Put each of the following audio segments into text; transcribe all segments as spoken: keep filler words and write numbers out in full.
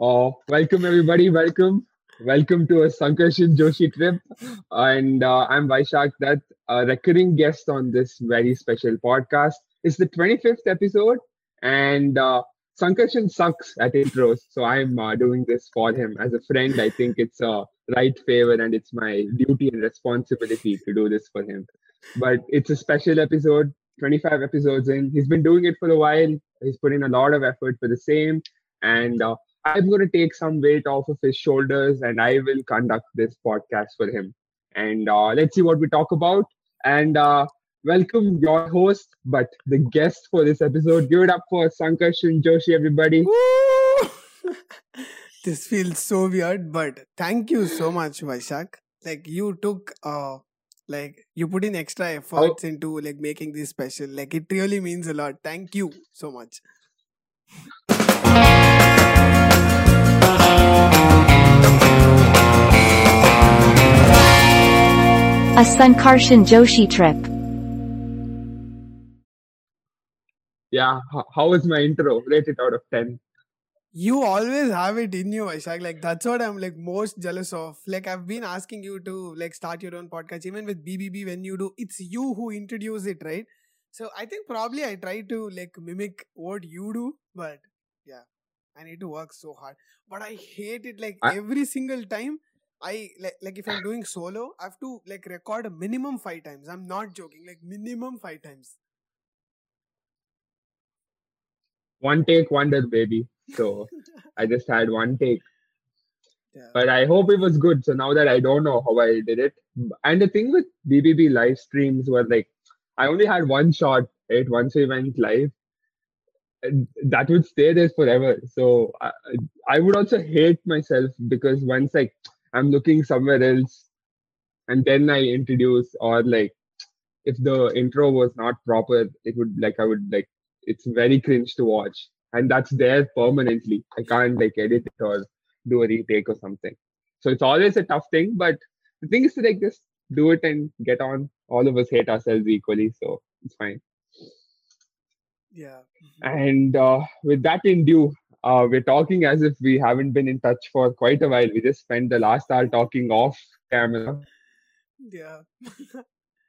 Uh, welcome everybody, welcome. Welcome to a Sankarshan Joshi trip. And uh, I'm Vaishakh Dutt, a recurring guest on this very special podcast. It's the twenty-fifth episode and uh, Sankarshan sucks at intros. So I'm uh, doing this for him. As a friend, I think it's a right favor and it's my duty and responsibility to do this for him. But it's a special episode, twenty-five episodes in. He's been doing it for a while. He's put in a lot of effort for the same. And uh, I'm going to take some weight off of his shoulders and I will conduct this podcast for him. And uh, let's see what we talk about. And uh, welcome your host, but the guest for this episode. Give it up for Sankarshan Joshi, everybody. This feels so weird, but thank you so much, Vaishakh. Like you took... Uh... Like, you put in extra efforts oh. into, like, making this special. Like, it really means a lot. Thank you so much. A Sankarshan Joshi trip. Yeah, how was my intro? Rate it out of ten. You always have it in you, Vaishakh. Like, that's what I'm, like, most jealous of. Like, I've been asking you to, like, start your own podcast. Even with B B B, when you do, it's you who introduce it, right? So, I think probably I try to, like, mimic what you do. But, yeah, I need to work so hard. But I hate it, like, I... every single time. I, like, like, if I'm doing solo, I have to, like, record a minimum five times. I'm not joking. Like, minimum five times. One take wonder, baby. So I just had one take, yeah. But I hope it was good. So now that I don't know how I did it, and the thing with B B B live streams was like, I only had one shot. Right, once we went live, that would stay there forever. So I, I would also hate myself because once like I'm looking somewhere else, and then I introduce or like if the intro was not proper, it would like I would like it's very cringe to watch. And that's there permanently. I can't like edit it or do a retake or something. So it's always a tough thing. But the thing is to like just do it and get on. All of us hate ourselves equally. So it's fine. Yeah. And uh, with that in due, uh, we're talking as if we haven't been in touch for quite a while. We just spent the last hour talking off camera. Yeah.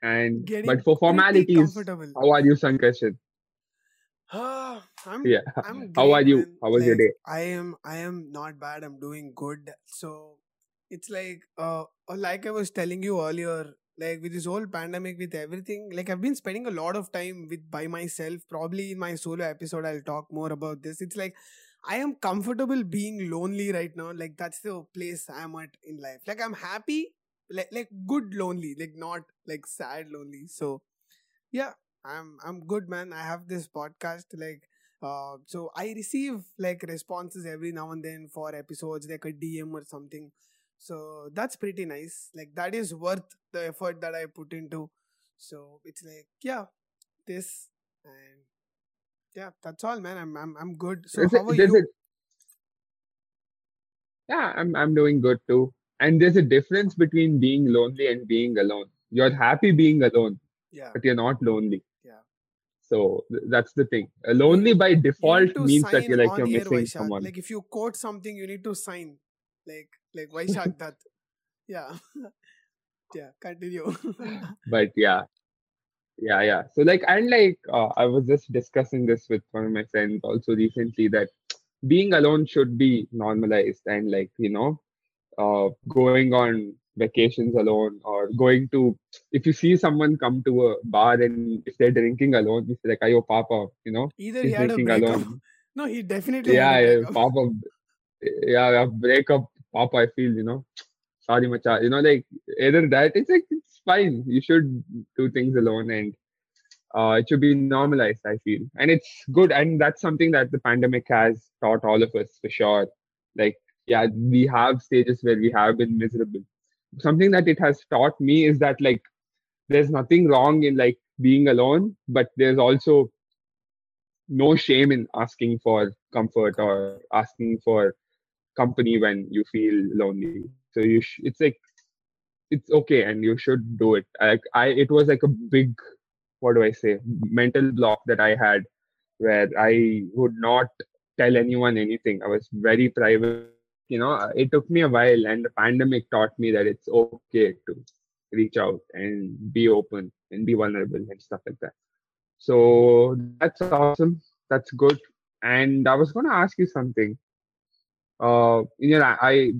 and Getting But for formalities, how are you, Sankarshan? Ah. I'm, yeah. I'm great, How are you? Man. How was like, your day? I am. I am not bad. I'm doing good. So it's like, uh, like I was telling you earlier, like with this whole pandemic, with everything, like I've been spending a lot of time with by myself. Probably in my solo episode, I'll talk more about this. It's like I am comfortable being lonely right now. Like that's the place I'm at in life. Like I'm happy, like like good lonely, like not like sad lonely. So yeah, I'm I'm good, man. I have this podcast, like. Uh, so I receive like responses every now and then for episodes, like a D M or something. So that's pretty nice. Like that is worth the effort that I put into. So it's like, yeah, this and yeah, that's all, man. I'm I'm I'm good. So how are you? Yeah, I'm I'm doing good too. And there's a difference between being lonely and being alone. You're happy being alone, yeah, but you're not lonely. So that's the thing. Lonely by default means that you're like you're missing someone. Like if you quote something, you need to sign. Like like Vaishakh Dutt. Yeah, yeah. Continue. But yeah, yeah, yeah. So like and like uh, I was just discussing this with one of my friends also recently that being alone should be normalized and like you know, uh, going on vacations alone or going to if you see someone come to a bar and if they're drinking alone you say like ayo papa you know either he had a breakup no he definitely yeah had a papa yeah breakup papa I feel you know sorry macha you know like either that it's like it's fine you should do things alone and uh, it should be normalized I feel and it's good and that's something that the pandemic has taught all of us for sure like yeah we have stages where we have been miserable. Something that it has taught me is that like there's nothing wrong in like being alone, but there's also no shame in asking for comfort or asking for company when you feel lonely. So you, sh- it's like it's okay, and you should do it. Like I, it was like a big, what do I say, mental block that I had, where I would not tell anyone anything. I was very private. You know, it took me a while, and the pandemic taught me that it's okay to reach out and be open and be vulnerable and stuff like that. So that's awesome. That's good. And I was going to ask you something. Uh, you know, I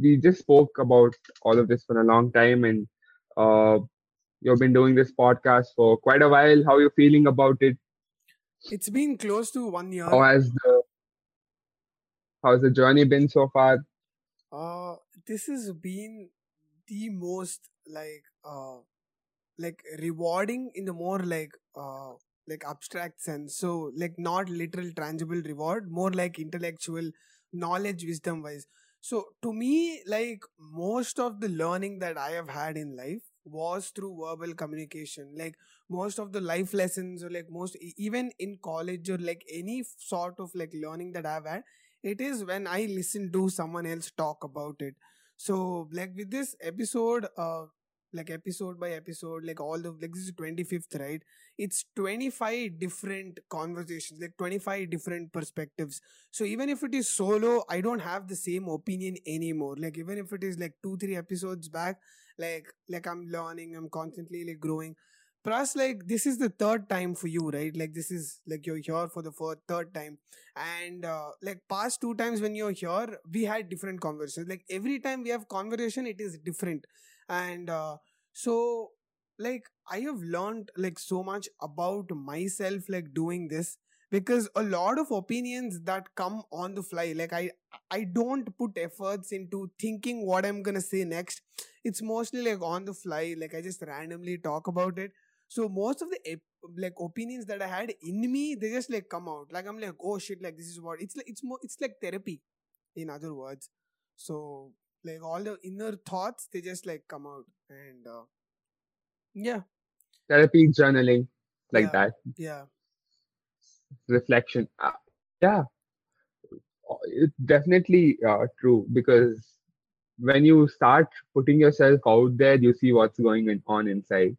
we just spoke about all of this for a long time, and uh, you've been doing this podcast for quite a while. How are you feeling about it? It's been close to one year. How has the how's the journey been so far? Uh, this has been the most like uh, like rewarding in the more like uh, like abstract sense. So like not literal tangible reward, more like intellectual knowledge, wisdom wise. So to me, like most of the learning that I have had in life was through verbal communication. Like most of the life lessons, or like most even in college, or like any sort of like learning that I've had, it is when I listen to someone else talk about it. So like with this episode, uh, like episode by episode, like all the, like this is twenty-fifth, right? It's twenty-five different conversations, like twenty-five different perspectives. So even if it is solo, I don't have the same opinion anymore. Like even if it is like two, three episodes back, like, like I'm learning, I'm constantly like growing. Plus, like, this is the third time for you, right? Like, this is, like, you're here for the fourth, third time. And, uh, like, past two times when you're here, we had different conversations. Like, every time we have conversation, it is different. And uh, so, like, I have learned, like, so much about myself, like, doing this. Because a lot of opinions that come on the fly, like, I, I don't put efforts into thinking what I'm gonna say next. It's mostly, like, on the fly. Like, I just randomly talk about it. So most of the like opinions that I had in me, they just like come out. Like I'm like, oh shit, like this is what it's like. It's more, it's like therapy, in other words. So like all the inner thoughts, they just like come out, and uh, yeah, therapy, journaling, like yeah. that. Yeah, reflection. Uh, yeah, it's definitely uh, true, because when you start putting yourself out there, you see what's going on inside.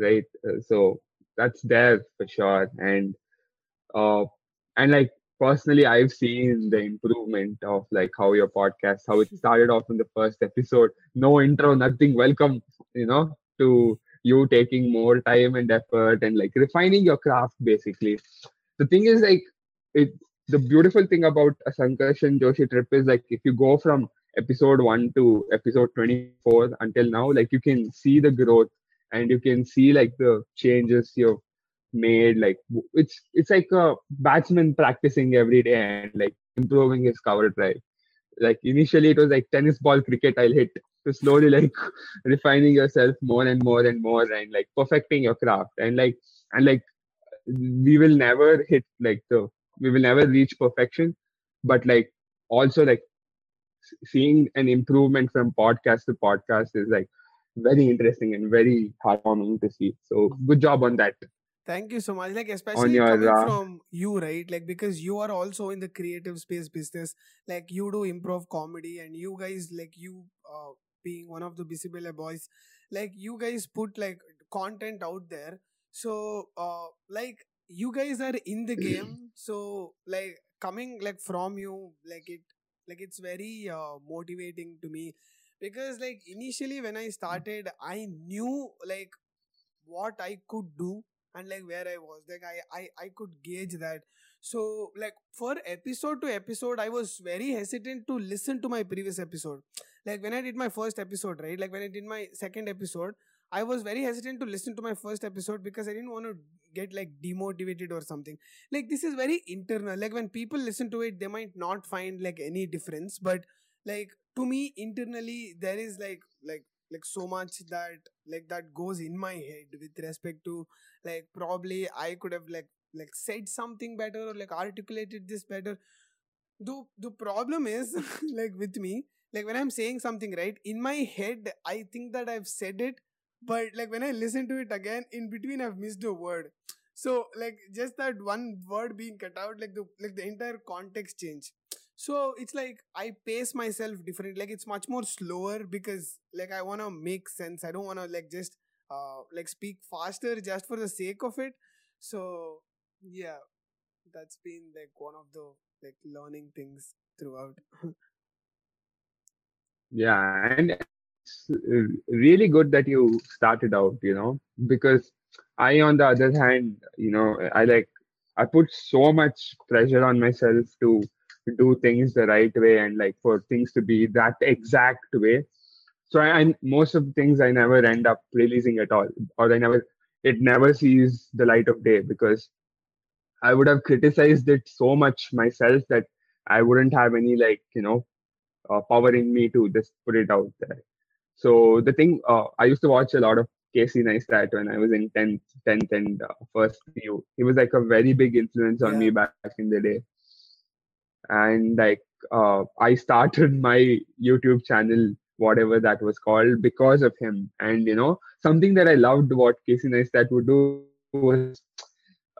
Right, so that's there for sure, and uh, and like personally, I've seen the improvement of like how your podcast, how it started off in the first episode, no intro, nothing, welcome, you know, to you taking more time and effort and like refining your craft. Basically, the thing is like it. The beautiful thing about a Sankarshan Joshi trip is like if you go from episode one to episode twenty-four until now, like you can see the growth. And you can see like the changes you've made. Like it's it's like a batsman practicing every day and like improving his cover drive. Like initially it was like tennis ball cricket I'll hit. So slowly like refining yourself more and more and more and like perfecting your craft. And like and like we will never hit like the we will never reach perfection. But like also like seeing an improvement from podcast to podcast is like very interesting and very heartwarming to see. So good job on that. Thank you so much. Like especially your, coming uh, from you, right? Like because you are also in the creative space business. Like you do improv comedy, and you guys, like you uh, being one of the Bisi Bele Bois, like you guys put like content out there. So uh, like you guys are in the game. So like coming like from you, like it, like it's very uh, motivating to me. Because like initially when I started, I knew like what I could do and like where I was. Like I, I, I could gauge that. So like for episode to episode, I was very hesitant to listen to my previous episode. Like when I did my first episode, right? Like when I did my second episode, I was very hesitant to listen to my first episode because I didn't want to get like demotivated or something. Like this is very internal. Like when people listen to it, they might not find like any difference. But like to me internally, there is like like like so much that like that goes in my head with respect to like probably I could have like like said something better or like articulated this better. Though the problem is like with me, like when I'm saying something, right, in my head I think that I've said it, but like when I listen to it again, in between I've missed a word. So like just that one word being cut out, like the like the entire context change. So it's like I pace myself different. Like it's much more slower because like I want to make sense. I don't want to like just uh, like speak faster just for the sake of it. So yeah, that's been like one of the like learning things throughout. Yeah, and it's really good that you started out, you know, because I, on the other hand, you know, I like, I put so much pressure on myself to do things the right way and like for things to be that exact way. So I, I most of the things I never end up releasing at all, or I never, it never sees the light of day, because I would have criticized it so much myself that I wouldn't have any like, you know, uh, power in me to just put it out there. So the thing, uh, I used to watch a lot of Casey Neistat when I was in tenth and uh, first few. He was like a very big influence on yeah. me back in the day. And like, uh, I started my YouTube channel, whatever that was called, because of him. And, you know, something that I loved what Casey Neistat would do was,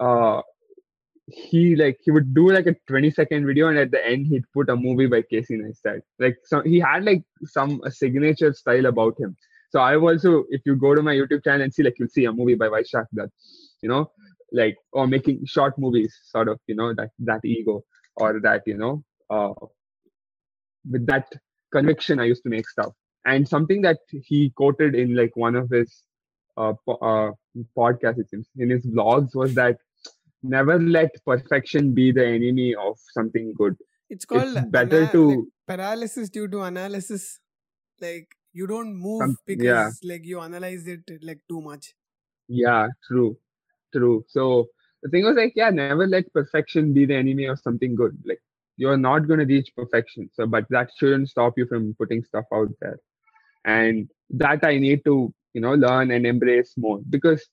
uh, he like, he would do like a twenty second video, and at the end he'd put a movie by Casey Neistat. Like, so he had like some a signature style about him. So I've also, if you go to my YouTube channel and see, like, you'll see a movie by Vaishakh Dutt, you know, like, or making short movies, sort of, you know, that, that ego or that, you know, uh, with that conviction, I used to make stuff. And something that he quoted in like one of his uh, po uh, podcasts, it seems, in his vlogs, was that never let perfection be the enemy of something good. It's called it's better to like paralysis due to analysis. Like, you don't move Some, because yeah. like you analyze it like too much. Yeah, true, true. So the thing was like, yeah, never let perfection be the enemy of something good. Like, you're not going to reach perfection. So, but that shouldn't stop you from putting stuff out there. And that I need to, you know, learn and embrace more, because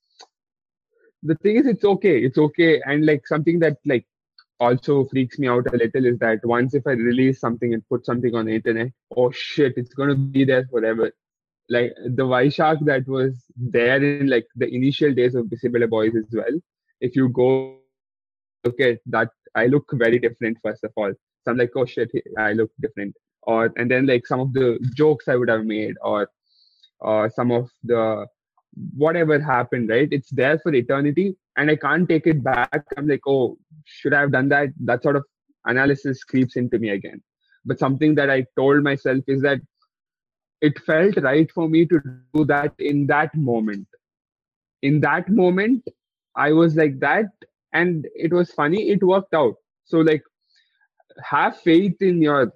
the thing is, it's okay. It's okay. And like something that like also freaks me out a little is that once if I release something and put something on the internet, oh shit, it's going to be there forever. Like the Vaishakh that was there in like the initial days of Bisi Bele Bois as well. If you go look at that, I look very different, first of all. So I'm like, oh shit, I look different. Or, and then like some of the jokes I would have made, or uh, some of the whatever happened, right? It's there for eternity and I can't take it back. I'm like, oh, should I have done that? That sort of analysis creeps into me again. But something that I told myself is that it felt right for me to do that in that moment. In that moment, I was like that, and it was funny. It worked out. So like, have faith in your,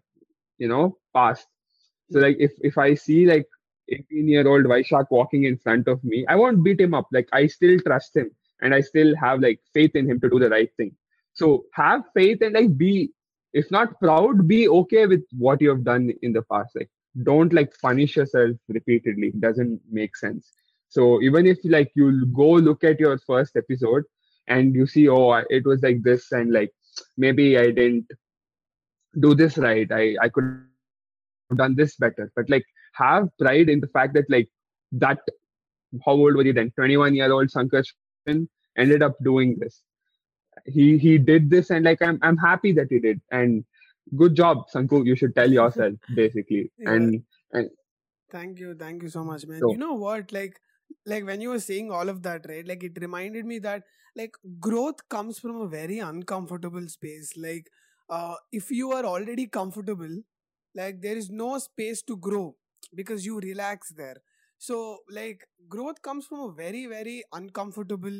you know, past. So like, if, if I see like eighteen year old Vaishakh walking in front of me, I won't beat him up. Like, I still trust him and I still have like faith in him to do the right thing. So have faith and like be, if not proud, be okay with what you have done in the past. Like, don't like punish yourself repeatedly. It doesn't make sense. So even if like you go look at your first episode and you see, oh, it was like this, and like maybe I didn't do this right. I, I could have done this better. But like, have pride in the fact that like that, how old were you then? twenty-one year old Sankarshan ended up doing this. He he did this, and like I'm I'm happy that he did. And good job, Sanku. You should tell yourself basically. Yeah. And and thank you, thank you so much, man. So, you know what? Like like when you were saying all of that, right? Like it reminded me that like growth comes from a very uncomfortable space. Like uh, if you are already comfortable, like there is no space to grow, because you relax there. So like growth comes from a very, very uncomfortable,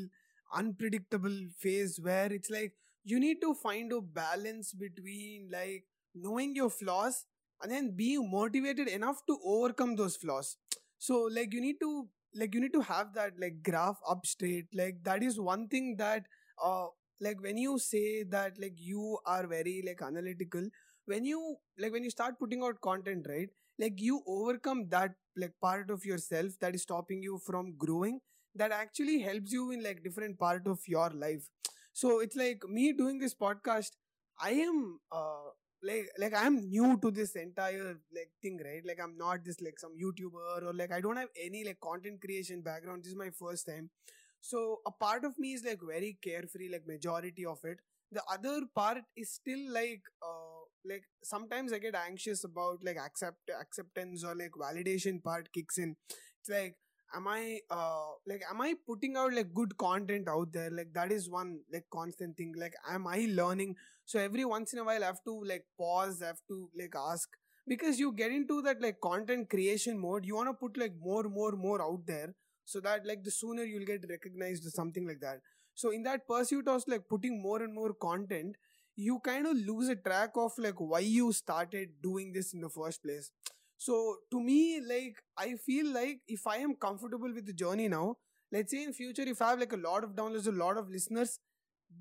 unpredictable phase where it's like you need to find a balance between like knowing your flaws and then being motivated enough to overcome those flaws. So like you need to like you need to have that like graph up straight. Like that is one thing that uh like when you say that like you are very like analytical, when you like when you start putting out content, right? Like you overcome that like part of yourself that is stopping you from growing, that actually helps you in like different part of your life. So it's like me doing this podcast, I am uh, like like I am new to this entire like thing, right? Like I'm not this like some YouTuber, or like I don't have any like content creation background. This is my first time. So a part of me is like very carefree, like majority of it. The other part is still like uh, like sometimes I get anxious about like accept acceptance or like validation part kicks in. It's like am I uh, like am I putting out like good content out there? Like that is one like constant thing. Like am I learning? So every once in a while I have to like pause, I have to like ask, because you get into that like content creation mode. You want to put like more, more, more out there, so that like the sooner you'll get recognized or something like that. So in that pursuit of like putting more and more content, you kind of lose a track of like why you started doing this in the first place. So to me, like, I feel like if I am comfortable with the journey now, let's say in future, if I have like a lot of downloads, a lot of listeners,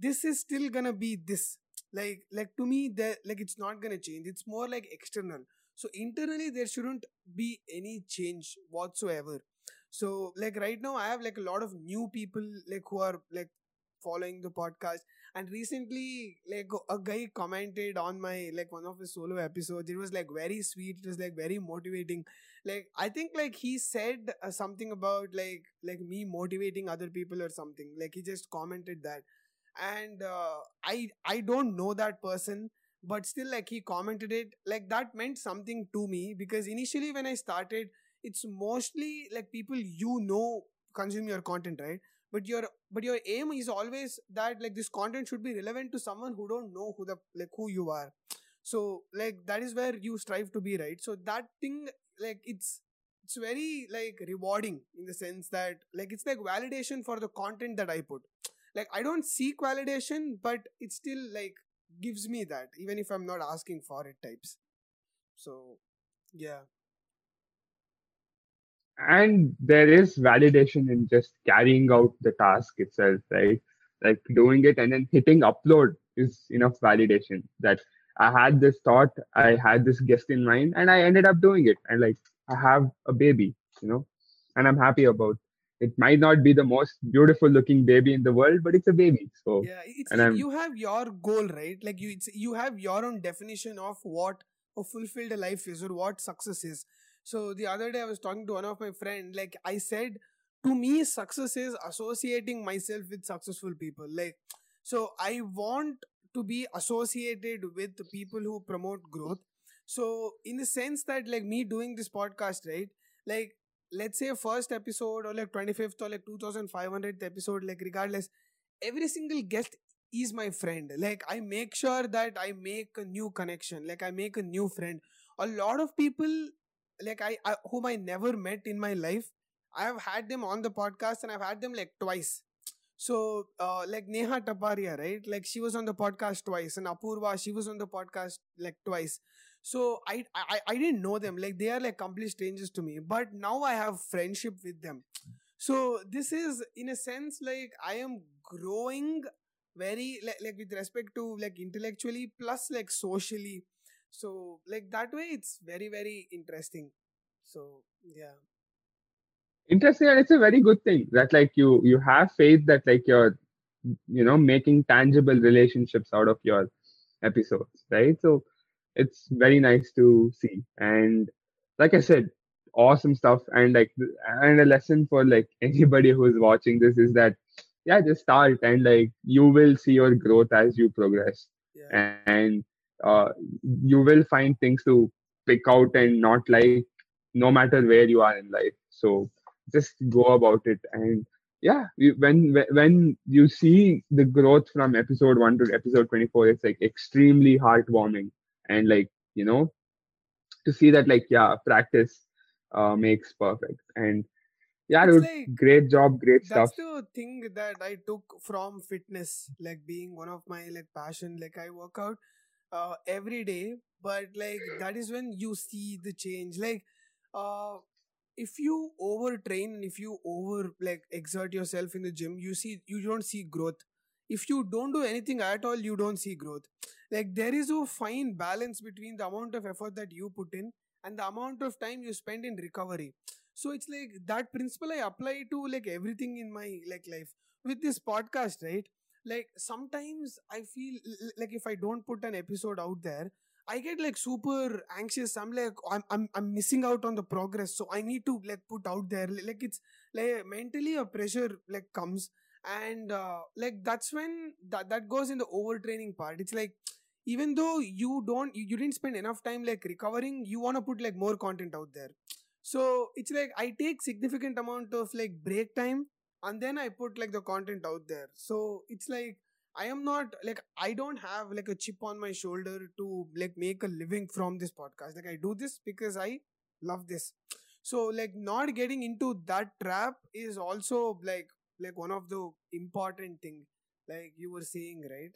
this is still gonna be this. Like, like to me, the, like it's not gonna change. It's more like external. So internally, there shouldn't be any change whatsoever. So like right now, I have like a lot of new people like who are like following the podcast. And recently, like a guy commented on my like one of his solo episodes. It was like very sweet. It was like very motivating. Like I think like he said uh, something about like like me motivating other people or something. Like he just commented that, and uh, I I don't know that person, but still like he commented it. Like that meant something to me, because initially when I started, it's mostly like people you know consume your content, right? But your but your aim is always that like this content should be relevant to someone who don't know who the like who you are. So like that is where you strive to be, right? So that thing like it's it's very like rewarding in the sense that like it's like validation for the content that I put. Like I don't seek validation, but it still like gives me that even if I'm not asking for it types. So yeah. And there is validation in just carrying out the task itself, right? Like doing it and then hitting upload is enough validation that I had this thought, I had this guest in mind, and I ended up doing it. And like, I have a baby, you know, and I'm happy about it. It might not be the most beautiful looking baby in the world, but it's a baby. So yeah, it's, and you have your goal, right? Like you, it's, you have your own definition of what a fulfilled life is or what success is. So the other day I was talking to one of my friends, like I said, to me, success is associating myself with successful people. Like, so I want to be associated with people who promote growth. So in the sense that like me doing this podcast, right? Like, let's say first episode or like twenty-fifth or like two thousand five hundredth episode, like regardless, every single guest is my friend. Like I make sure that I make a new connection. Like I make a new friend. A lot of people like I, I, whom I never met in my life, I have had them on the podcast and I've had them like twice. So uh, like Neha Taparia, right? Like she was on the podcast twice, and Apoorva, she was on the podcast like twice. So I, I, I didn't know them. Like they are like complete strangers to me, but now I have friendship with them. So this is in a sense, like I am growing very like, like with respect to like intellectually plus like socially. So, like, that way, it's very, very interesting. So, yeah. Interesting, and it's a very good thing that, like, you you have faith that, like, you're, you know, making tangible relationships out of your episodes, right? So, it's very nice to see. And, like I said, awesome stuff. And, like, and a lesson for, like, anybody who is watching this is that, yeah, just start. And, like, you will see your growth as you progress. Yeah. And... Uh, you will find things to pick out and not like, no matter where you are in life. So just go about it, and yeah, you, when when you see the growth from episode one to episode twenty-four, it's like extremely heartwarming, and like, you know, to see that like, yeah, practice uh, makes perfect, and yeah, dude, like, great job, great that's stuff. That's the thing that I took from fitness, like being one of my like passion. Like I work out Uh, every day, but like that is when you see the change. Like uh, if you overtrain, if you over like exert yourself in the gym, you see you don't see growth. If you don't do anything at all, you don't see growth. Like there is a fine balance between the amount of effort that you put in and the amount of time you spend in recovery. So it's like that principle I apply to like everything in my like life with this podcast, right? Like sometimes I feel like if I don't put an episode out there, I get like super anxious. I'm like, I'm I'm, I'm missing out on the progress. So I need to like put out there. Like it's like mentally a pressure like comes, and uh, like that's when that, that goes in the overtraining part. It's like, even though you don't, you, you didn't spend enough time like recovering, you want to put like more content out there. So it's like I take significant amount of like break time and then I put like the content out there. So it's like I am not like I don't have like a chip on my shoulder to like make a living from this podcast. Like I do this because I love this. So like not getting into that trap is also like like one of the important thing. Like you were saying, right?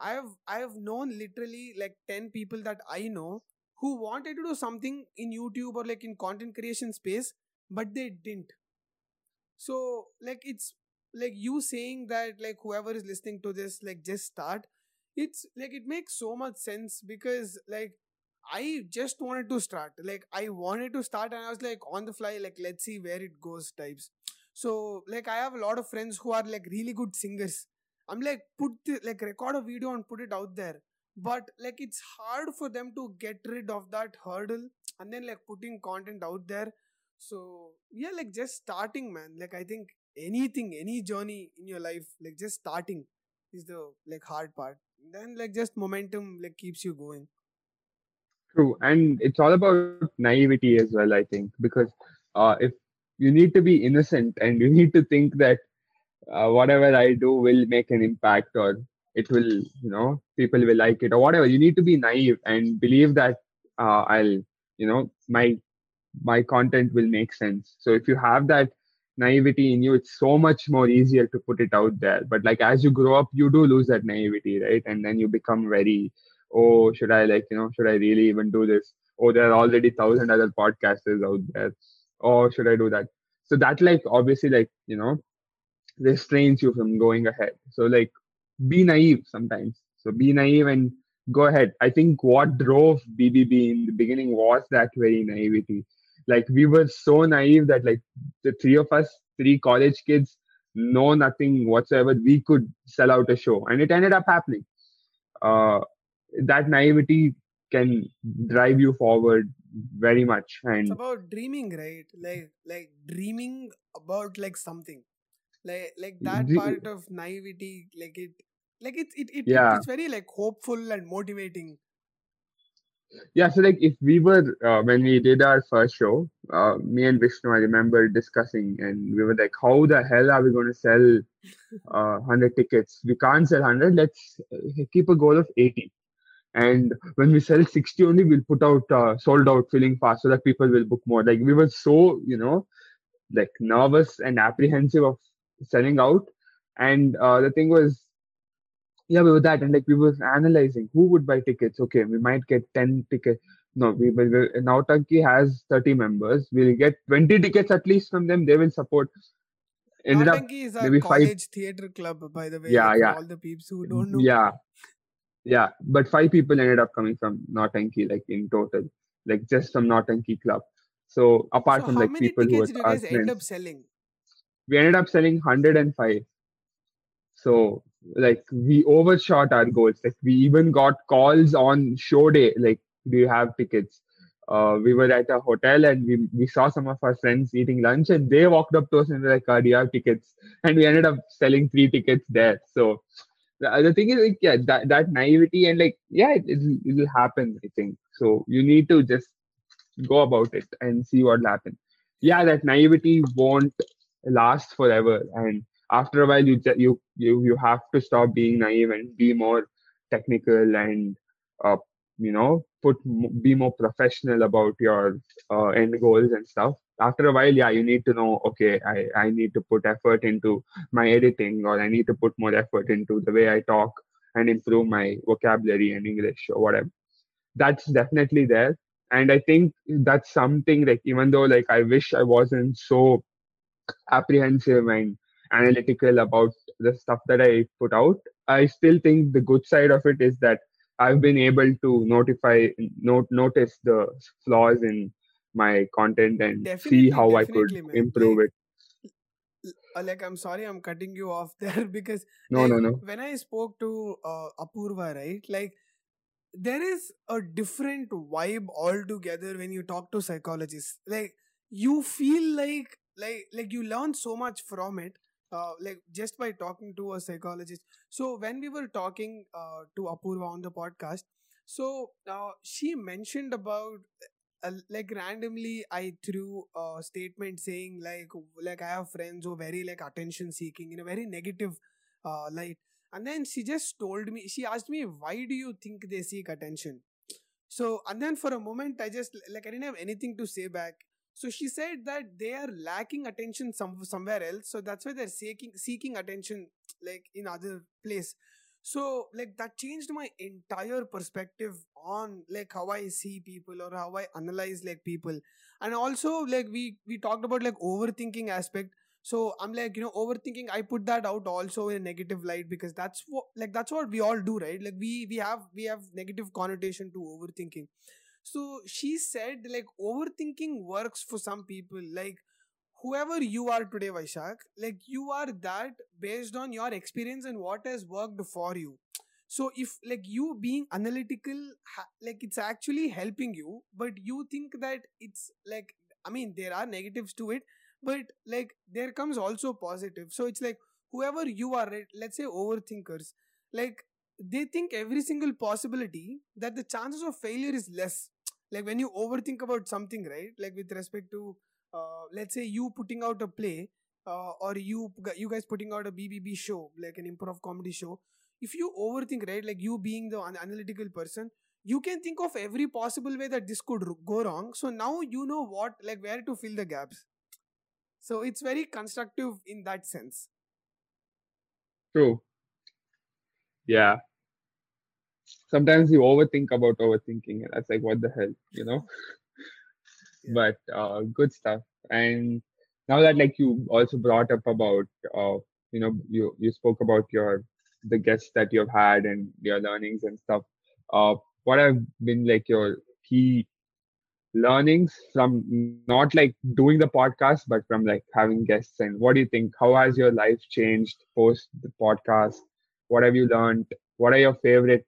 I have I have known literally like ten people that I know who wanted to do something in YouTube or like in content creation space, but they didn't. So like it's like you saying that like whoever is listening to this, like just start. It's like it makes so much sense because like I just wanted to start. Like I wanted to start and I was like on the fly, like let's see where it goes types. So like I have a lot of friends who are like really good singers. I'm like, put the, like record a video and put it out there. But like it's hard for them to get rid of that hurdle and then like putting content out there. So yeah, like just starting, man. Like I think anything, any journey in your life, like just starting is the like hard part. Then like just momentum like keeps you going. True. And it's all about naivety as well, I think. Because uh, if you need to be innocent and you need to think that Uh, whatever I do will make an impact, or it will, you know, people will like it or whatever. You need to be naive and believe that uh, I'll, you know, my my content will make sense. So if you have that naivety in you, it's so much more easier to put it out there. But like as you grow up, you do lose that naivety, right? And then you become very, oh, should I like, you know, should I really even do this? Oh, there are already thousand other podcasters out there. Oh, should I do that? So that like obviously like, you know, restrains you from going ahead. So like be naive sometimes. So be naive and go ahead. I think what drove B B B in the beginning was that very naivety. Like we were so naive that like the three of us, three college kids, know nothing whatsoever. We could sell out a show and it ended up happening. Uh, that naivety can drive you forward very much. And it's about dreaming, right? Like, like dreaming about like something. Like, like that part of naivety, like it, like it, it, it, yeah. It's very like hopeful and motivating. Yeah. So like if we were, uh, when we did our first show, uh, me and Vishnu, I remember discussing and we were like, how the hell are we going to sell uh, one hundred tickets? We can't sell one hundred. Let's keep a goal of eighty. And when we sell sixty only, we'll put out uh, sold out, filling fast so that people will book more. Like we were so, you know, like nervous and apprehensive of selling out. And uh, the thing was, yeah, we were that, and like we were analyzing who would buy tickets. Okay, we might get ten tickets. No, we will. Nautanki has thirty members. We'll get twenty tickets at least from them. They will support. Ended up is our college five... theater club, by the way. Yeah, like, yeah. All the peeps who don't know. Yeah, yeah. But five people ended up coming from Nautanki, like in total, like just from Nautanki club. So apart so from like people who are. How many tickets did you guys end up selling? We ended up selling one hundred five. So, like, we overshot our goals. Like, we even got calls on show day. Like, do you have tickets? Uh, we were at a hotel and we, we saw some of our friends eating lunch and they walked up to us and were like, oh, do you have tickets? And we ended up selling three tickets there. So, the, the thing is, like, yeah, that, that naivety and, like, yeah, it, it'll, it'll happen, I think. So, you need to just go about it and see what'll happen. Yeah, that naivety won't last forever, and after a while you you you you have to stop being naive and be more technical and uh, you know put be more professional about your uh, end goals and stuff. After a while, yeah, you need to know, okay, I, I need to put effort into my editing, or I need to put more effort into the way I talk and improve my vocabulary and English or whatever. That's definitely there, and I think that's something like even though like I wish I wasn't so apprehensive and analytical about the stuff that I put out, I still think the good side of it is that I've been able to notify, note, notice the flaws in my content and definitely, see how I could man. improve like, it. Like, I'm sorry, I'm cutting you off there because no, like, no, no. When I spoke to uh, Apoorva, right, like there is a different vibe altogether when you talk to psychologists. Like you feel like Like, like you learn so much from it, uh, like just by talking to a psychologist. So when we were talking uh, to Apoorva on the podcast, so uh, she mentioned about uh, like randomly I threw a statement saying like like I have friends who are very like attention seeking in a very negative uh, light. And then she just told me, she asked me, why do you think they seek attention? So, and then for a moment, I just, like, I didn't have anything to say back. So, she said that they are lacking attention some, somewhere else. So, that's why they're seeking, seeking attention, like, in other place. So, like, that changed my entire perspective on, like, how I see people or how I analyze, like, people. And also, like, we, we talked about, like, overthinking aspect. So, I'm like, you know, overthinking, I put that out also in a negative light because that's what, like, that's what we all do, right? Like, we, we have, we have negative connotation to overthinking. So, she said, like, overthinking works for some people. Like, whoever you are today, Vaishakh, like, you are that based on your experience and what has worked for you. So, if, like, you being analytical, like, it's actually helping you, but you think that it's, like, I mean, there are negatives to it. But, like, there comes also positive. So, it's like, whoever you are, let's say overthinkers, like, they think every single possibility that the chances of failure is less. Like, when you overthink about something, right? Like, with respect to, uh, let's say, you putting out a play uh, or you you guys putting out a B B B show, like an improv comedy show. If you overthink, right, like, you being the analytical person, you can think of every possible way that this could go wrong. So, now you know what, like, where to fill the gaps. So, it's very constructive in that sense. True. Yeah. Sometimes you overthink about overthinking. And that's like, what the hell, you know? Yeah. But uh, good stuff. And now that like you also brought up about, uh, you know, you, you spoke about your the guests that you've had and your learnings and stuff. Uh, what have been like your key learnings from not like doing the podcast, but from like having guests? And what do you think? How has your life changed post the podcast? What have you learned? What are your favorite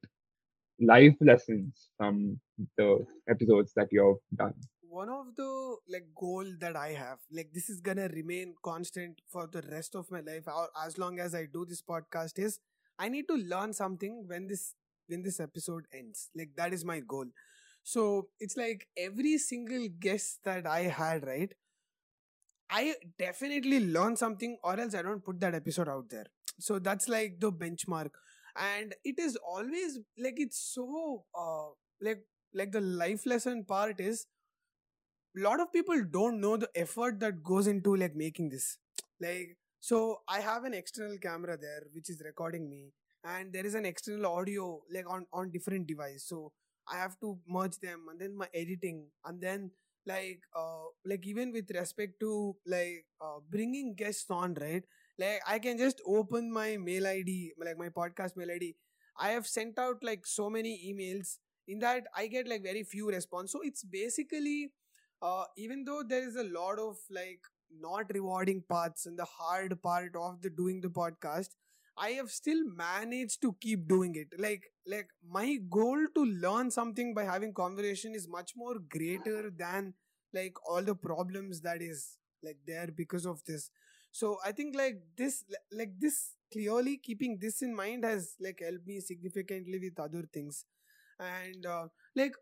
life lessons from the episodes that you've done? One of the like goal that I have, like this is gonna remain constant for the rest of my life or as long as I do this podcast, is I need to learn something when this when this episode ends. Like that is my goal. So, it's like every single guest that I had, right? I definitely learned something or else I don't put that episode out there. So, that's like the benchmark. And it is always like, it's so, uh, like, like the life lesson part is a lot of people don't know the effort that goes into like making this. Like, so I have an external camera there, which is recording me. And there is an external audio like on, on different device. So, I have to merge them and then my editing and then like uh, like even with respect to like uh, bringing guests on, right? Like I can just open my mail I D, like my podcast mail I D. I have sent out like so many emails in that I get like very few response. So it's basically uh, even though there is a lot of like not rewarding parts and the hard part of the doing the podcast, I have still managed to keep doing it. Like, like my goal to learn something by having conversation is much more greater than like all the problems that is like there because of this. So I think like this, like this clearly keeping this in mind has like helped me significantly with other things. And uh, like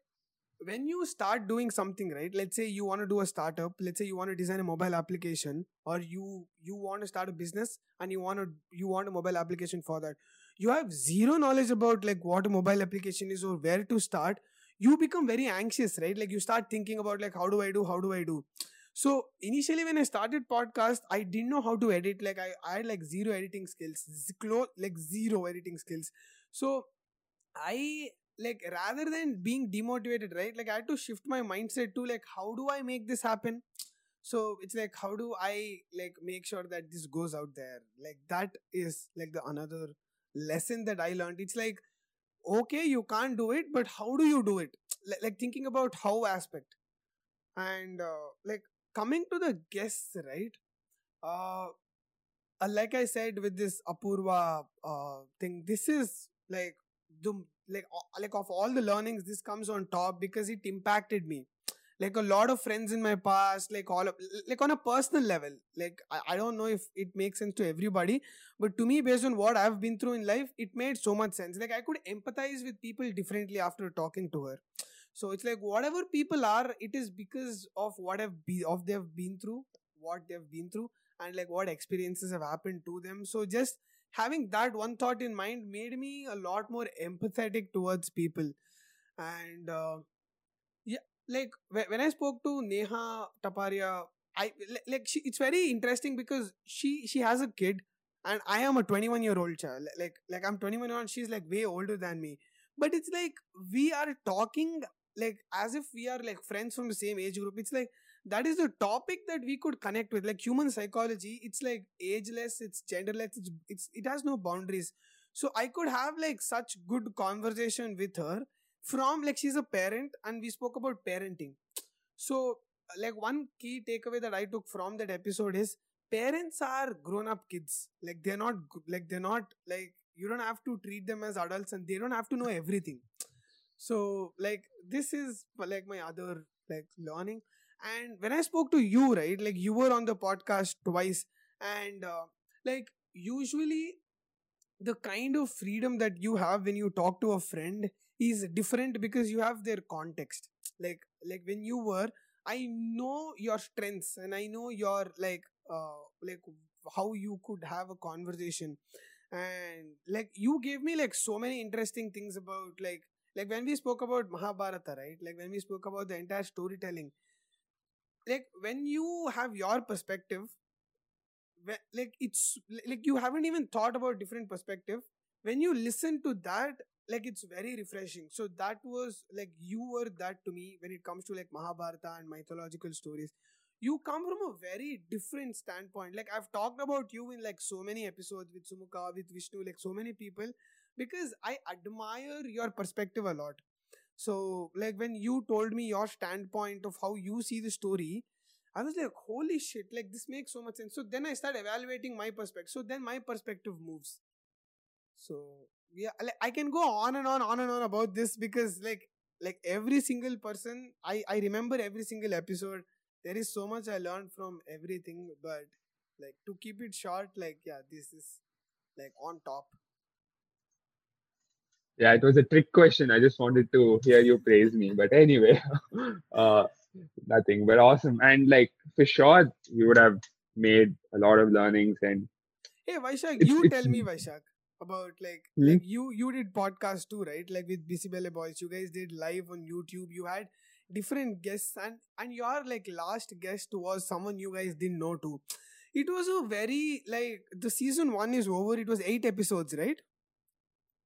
when you start doing something, right, let's say you want to do a startup, let's say you want to design a mobile application or you you want to start a business and you want to you want a mobile application for that. You have zero knowledge about like what a mobile application is or where to start. You become very anxious, right? Like you start thinking about like, how do I do? How do I do? So initially when I started podcast, I didn't know how to edit. Like I, I had like zero editing skills, like zero editing skills. So I... like rather than being demotivated, right? Like I had to shift my mindset to like, how do I make this happen? So it's like, how do I like make sure that this goes out there? Like that is like the another lesson that I learned. It's like, okay, you can't do it, but how do you do it? L- like thinking about how aspect and uh, like coming to the guests, right? Uh, uh, like I said, with this Apoorva uh, thing, this is like the Like, like of all the learnings, this comes on top because it impacted me. Like a lot of friends in my past, like all of, like on a personal level, like I, I don't know if it makes sense to everybody, but to me, based on what I've been through in life, it made so much sense. Like I could empathize with people differently after talking to her. So it's like whatever people are, it is because of what have be, of they've been through, what they've been through, and like what experiences have happened to them. So just having that one thought in mind made me a lot more empathetic towards people. And uh, yeah, like when I spoke to Neha Taparia, I like she, it's very interesting because she she has a kid, and I am a twenty-one year old child. Like like I'm twenty-one year old, she's like way older than me. But it's like we are talking like as if we are like friends from the same age group. It's like that is the topic that we could connect with. Like human psychology, it's like ageless, it's genderless, it's, it's it has no boundaries. So I could have like such good conversation with her from like she's a parent, and we spoke about parenting. So like one key takeaway that I took from that episode is parents are grown-up kids. Like they're not like they're not like you don't have to treat them as adults, and they don't have to know everything. So like this is like my other like learning. And when I spoke to you, right, like you were on the podcast twice, and uh, like usually the kind of freedom that you have when you talk to a friend is different because you have their context. Like like when you were, I know your strengths, and I know your like uh, like how you could have a conversation. And like you gave me like so many interesting things about like like when we spoke about Mahabharata, right? Like when we spoke about the entire storytelling, like when you have your perspective, like it's like you haven't even thought about different perspective. When you listen to that, like it's very refreshing. So that was like you were that to me when it comes to like Mahabharata and mythological stories. You come from a very different standpoint. Like I've talked about you in like so many episodes with Sumuka, with Vishnu, like so many people, because I admire your perspective a lot. So like when you told me your standpoint of how you see the story, I was like, holy shit, like this makes so much sense. So then I started evaluating my perspective. So then my perspective moves. So yeah, like I can go on and on, on and on about this because like, like every single person, I, I remember every single episode. There is so much I learned from everything, but like to keep it short, like, yeah, this is like on top. Yeah, it was a trick question. I just wanted to hear you praise me, but anyway, uh, nothing, but awesome. And like for sure, you would have made a lot of learnings. And hey, Vaishakh, it's, you it's, tell me, Vaishakh, about like, hmm? like you, you did podcast too, right? Like with Bisi Bele Bois, you guys did live on YouTube. You had different guests, and and your like last guest was someone you guys didn't know too. It was a very like the season one is over. It was eight episodes, right?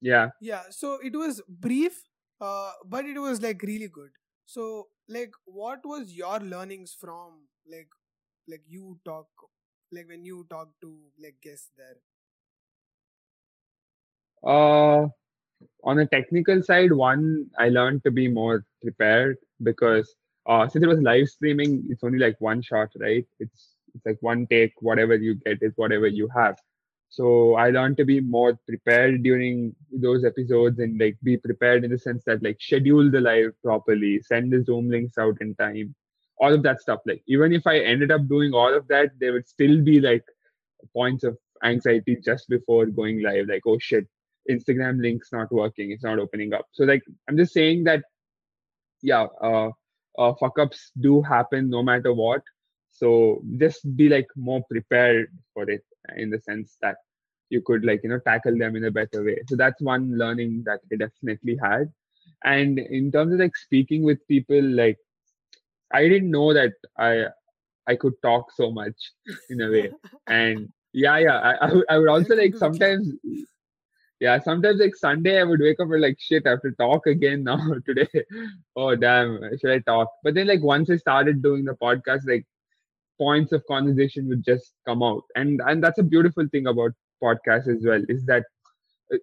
Yeah. Yeah. So it was brief, uh, but it was like really good. So like, what was your learnings from like like you talk like when you talk to like guests there? Uh, on the technical side, one I learned to be more prepared. Because uh, since it was live streaming, it's only like one shot, right? It's it's like one take, whatever you get is whatever you have. So I learned to be more prepared during those episodes and like be prepared in the sense that like schedule the live properly, send the Zoom links out in time, all of that stuff. Like even if I ended up doing all of that, there would still be like points of anxiety just before going live. Like, oh shit, Instagram link's not working. It's not opening up. So like, I'm just saying that yeah, uh, uh, fuck-ups do happen no matter what. So just be like more prepared for it in the sense that you could like, you know, tackle them in a better way. So that's one learning that I definitely had. And in terms of like speaking with people, like I didn't know that I I could talk so much in a way. And yeah, yeah, I, I, would, I would also like sometimes... Yeah, sometimes like Sunday, I would wake up and like, shit, I have to talk again now today. Oh, damn, should I talk? But then like once I started doing the podcast, like points of conversation would just come out. And and that's a beautiful thing about podcasts as well, is that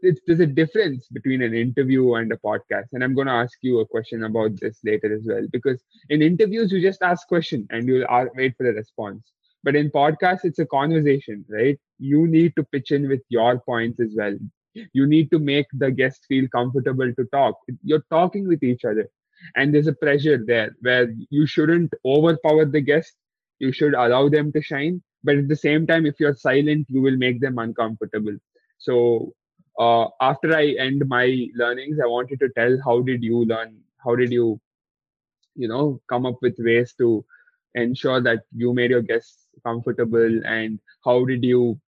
it's, there's a difference between an interview and a podcast. And I'm going to ask you a question about this later as well, because in interviews, you just ask question and you'll wait for the response. But in podcasts, it's a conversation, right? You need to pitch in with your points as well. You need to make the guest feel comfortable to talk. You're talking with each other. And there's a pressure there where you shouldn't overpower the guest. You should allow them to shine. But at the same time, if you're silent, you will make them uncomfortable. So uh, after I end my learnings, I wanted to tell how did you learn? How did you you know, come up with ways to ensure that you made your guests comfortable? And how did you,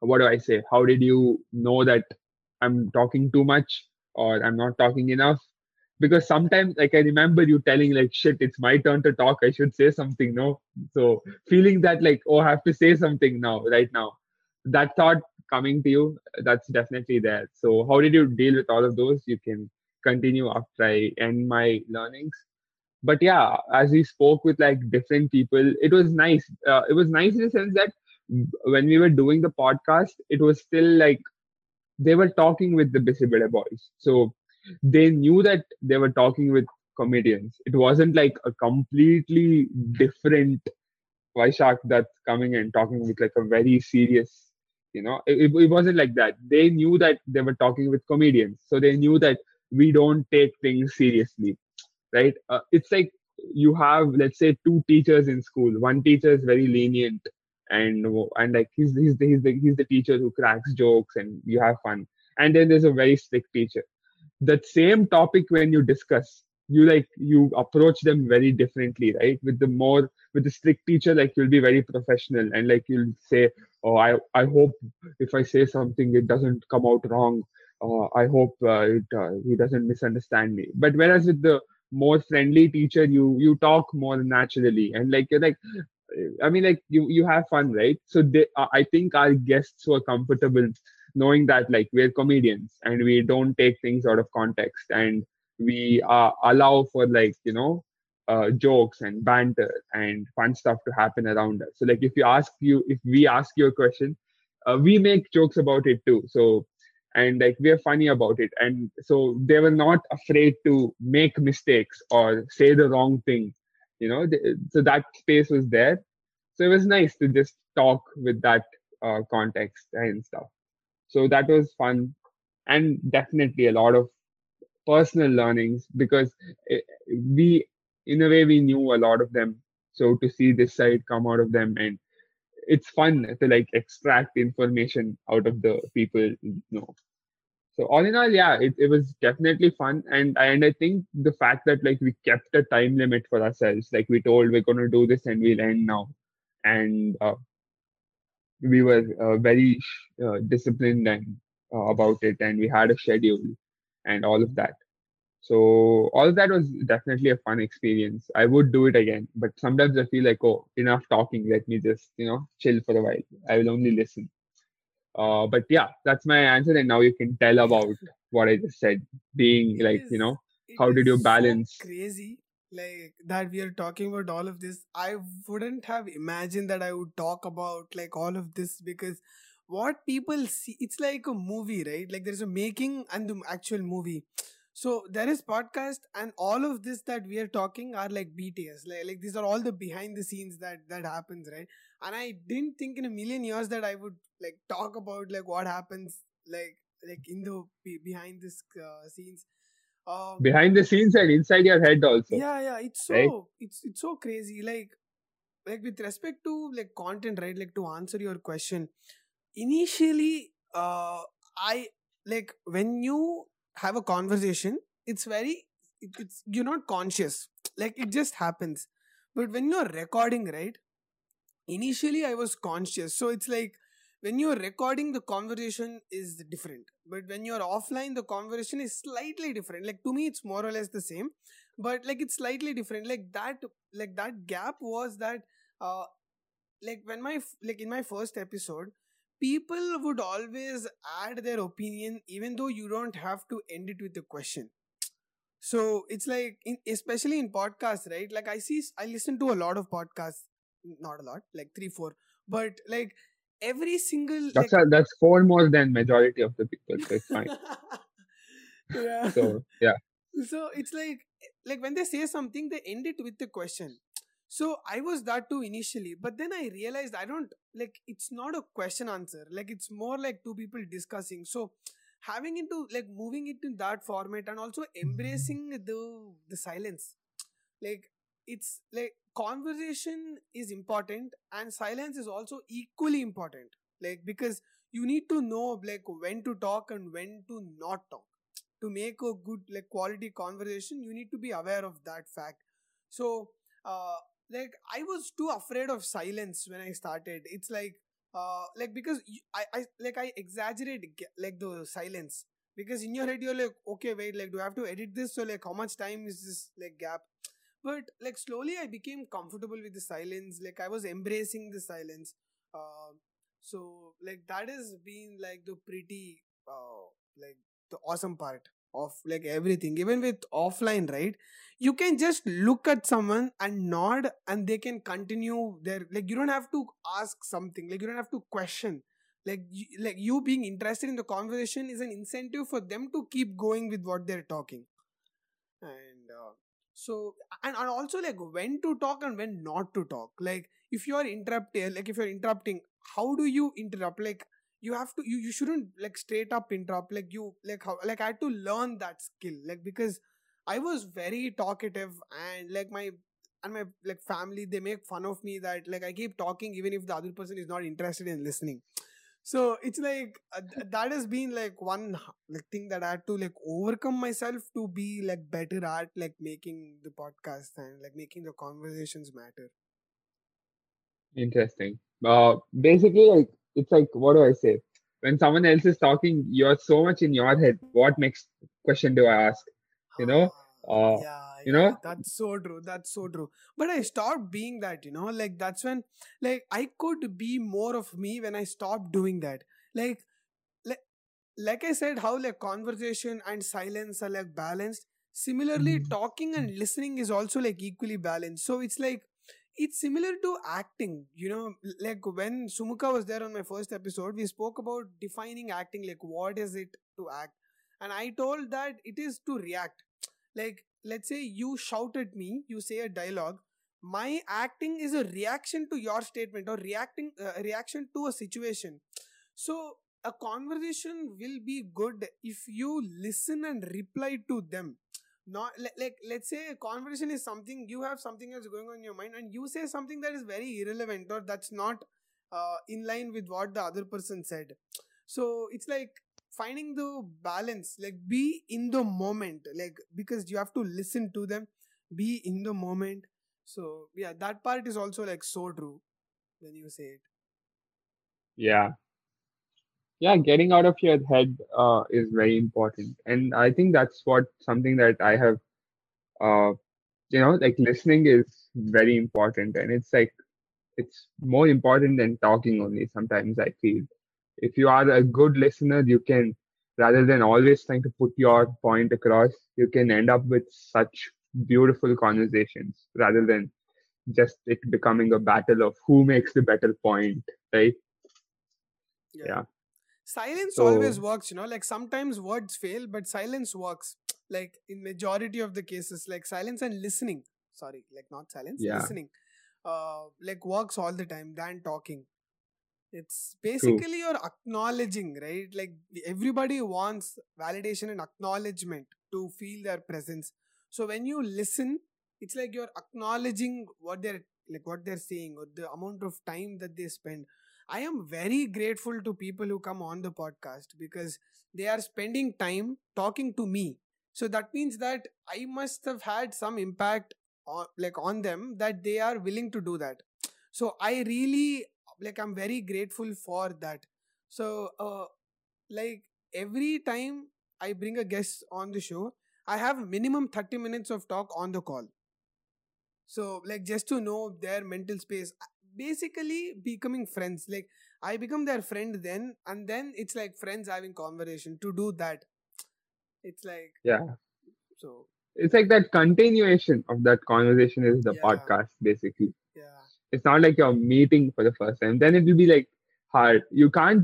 what do I say? How did you know that I'm talking too much or I'm not talking enough? Because sometimes, like, I remember you telling, like, shit, it's my turn to talk. I should say something, no? So feeling that, like, oh, I have to say something now, right now. That thought coming to you, that's definitely there. So how did you deal with all of those? You can continue after I end my learnings. But yeah, as we spoke with, like, different people, it was nice. Uh, it was nice in the sense that when we were doing the podcast, it was still, like, they were talking with the Bisi Bele Bois. So they knew that they were talking with comedians. It wasn't like a completely different Vaishakh Dutt coming and talking with, like, a very serious, you know, it, it wasn't like that. They knew that they were talking with comedians. So they knew that we don't take things seriously, right? Uh, it's like you have, let's say, two teachers in school. One teacher is very lenient and, and like, he's, he's, the, he's, the, he's the teacher who cracks jokes and you have fun. And then there's a very strict teacher. That same topic, when you discuss, you like you approach them very differently, right? With the more with the strict teacher, like, you'll be very professional and, like, you'll say, oh, I I hope if I say something, it doesn't come out wrong. Uh, I hope uh, it, uh, he doesn't misunderstand me. But whereas with the more friendly teacher, you you talk more naturally and, like, you're like, I mean, like, you you have fun, right? So they, uh, I think our guests were comfortable knowing that, like, we're comedians and we don't take things out of context, and we uh, allow for, like, you know, uh, jokes and banter and fun stuff to happen around us. So, like, if you ask you, if we ask you a question, uh, we make jokes about it too. So, and, like, we're funny about it. And so they were not afraid to make mistakes or say the wrong thing, you know, they, so that space was there. So it was nice to just talk with that uh, context and stuff. So that was fun, and definitely a lot of personal learnings, because we, in a way, we knew a lot of them. So to see this side come out of them, and it's fun to, like, extract information out of the people, you know. So all in all, yeah, it, it was definitely fun. And, and I think the fact that, like, we kept a time limit for ourselves, like, we told we're going to do this and we'll end now. And, uh, we were uh, very uh, disciplined and uh, about it, and we had a schedule and all of that. So all of that was definitely a fun experience. I would do it again, but sometimes I feel like, oh, enough talking. Let me just, you know, chill for a while. I will only listen. Uh, but yeah, that's my answer. And now you can tell about what I just said, being it like, is, you know, how did you balance? So crazy. Like, that we are talking about all of this. I wouldn't have imagined that I would talk about, like, all of this, because what people see, it's like a movie, right? Like, there's a making and the actual movie. So there is podcast, and all of this that we are talking are like B T S. Like, like these are all the behind the scenes that, that happens, right? And I didn't think in a million years that I would, like, talk about, like, what happens, like, like in the behind this uh, scenes. Um, behind the scenes and inside your head also. Yeah, yeah, it's so right? it's it's so crazy. Like, like with respect to, like, content, right? Like, to answer your question, initially, uh, I like when you have a conversation, it's very, it, it's you're not conscious, like, it just happens. But when you're recording, right? Initially, I was conscious, so it's like when you're recording, the conversation is different. But when you're offline, the conversation is slightly different. Like, to me, it's more or less the same, but, like, it's slightly different. Like that, like that gap was that, uh, like when my, like in my first episode, people would always add their opinion, even though you don't have to end it with a question. So it's like, in, especially in podcasts, right? Like I see, I listen to a lot of podcasts, not a lot, like three, four, but like, every single that's, like, a, that's four more than majority of the people, so it's fine. Yeah. So yeah. So it's like like when they say something, they end it with a question. So I was that too initially, but then I realized I don't like it's not a question answer. Like it's more like two people discussing. So having into like moving it in that format and also embracing the the silence. Like it's like conversation is important and silence is also equally important, like because you need to know like when to talk and when to not talk. to make a good like quality conversation, you need to be aware of that fact. So uh, like I was too afraid of silence when I started. It's like uh, like because I, I like I exaggerate like the silence, because in your head you're like, okay, wait, like do I have to edit this? So like how much time is this like gap? But like slowly I became comfortable with the silence. Like I was embracing the silence. Uh, so like that has been like the pretty uh, like the awesome part of like everything. Even with offline, right? You can just look at someone and nod, and they can continue their like. You don't have to ask something. Like you don't have to question. Like you, like you being interested in the conversation is an incentive for them to keep going with what they're talking. And uh, so and, and also like when to talk and when not to talk. Like if you are interrupting, like if you're interrupting, how do you interrupt? Like you have to, you, you shouldn't like straight up interrupt. Like you, like how, like I had to learn that skill, like because I was very talkative and like my, and my like family, they make fun of me that like I keep talking even if the other person is not interested in listening. So it's like, uh, th- that has been like one like thing that I had to like overcome myself to be like better at like making the podcast and like making the conversations matter. Interesting. Uh, basically like, it's like, what do I say? When someone else is talking, you're so much in your head. What next question do I ask? You know? Uh, yeah, you yeah. know? That's so true. That's so true. But I stopped being that, you know? Like, that's when, like, I could be more of me when I stopped doing that. Like, like, like I said, how, like, conversation and silence are, like, balanced. Similarly, mm-hmm. talking and listening is also, like, equally balanced. So, it's like, it's similar to acting, you know, like when Sumuka was there on my first episode, we spoke about defining acting, like what is it to act? And I told that it is to react. Like, let's say you shout at me, you say a dialogue. My acting is a reaction to your statement or reacting uh, reaction to a situation. So a conversation will be good if you listen and reply to them. Not like, let's say a conversation is something, you have something else going on in your mind and you say something that is very irrelevant or that's not uh, in line with what the other person said. So it's like finding the balance, like be in the moment, like because you have to listen to them, be in the moment. So yeah, that part is also like so true when you say it. Yeah. Yeah, getting out of your head uh, is very important. And I think that's what something that I have, uh, you know, like listening is very important. And it's like, it's more important than talking only sometimes, I feel. If you are a good listener, you can, rather than always trying to put your point across, you can end up with such beautiful conversations rather than just it becoming a battle of who makes the better point, right? Yeah. yeah. Silence so, always works, you know, like sometimes words fail, but silence works. Like in majority of the cases, like silence and listening, sorry, like not silence, yeah. listening, uh, like works all the time than talking. It's basically True. You're acknowledging, right? Like everybody wants validation and acknowledgement to feel their presence. So when you listen, it's like you're acknowledging what they're like, what they're saying or the amount of time that they spend. I am very grateful to people who come on the podcast because they are spending time talking to me. So that means that I must have had some impact on, like on them that they are willing to do that. So I really, like I'm very grateful for that. So uh, like every time I bring a guest on the show, I have minimum thirty minutes of talk on the call. So like just to know their mental space. Basically becoming friends, like I become their friend then and then it's like friends having conversation to do that. It's like yeah so it's like that continuation of that conversation is the yeah. podcast basically. Yeah, it's not like you're meeting for the first time, then it will be like hard. You can't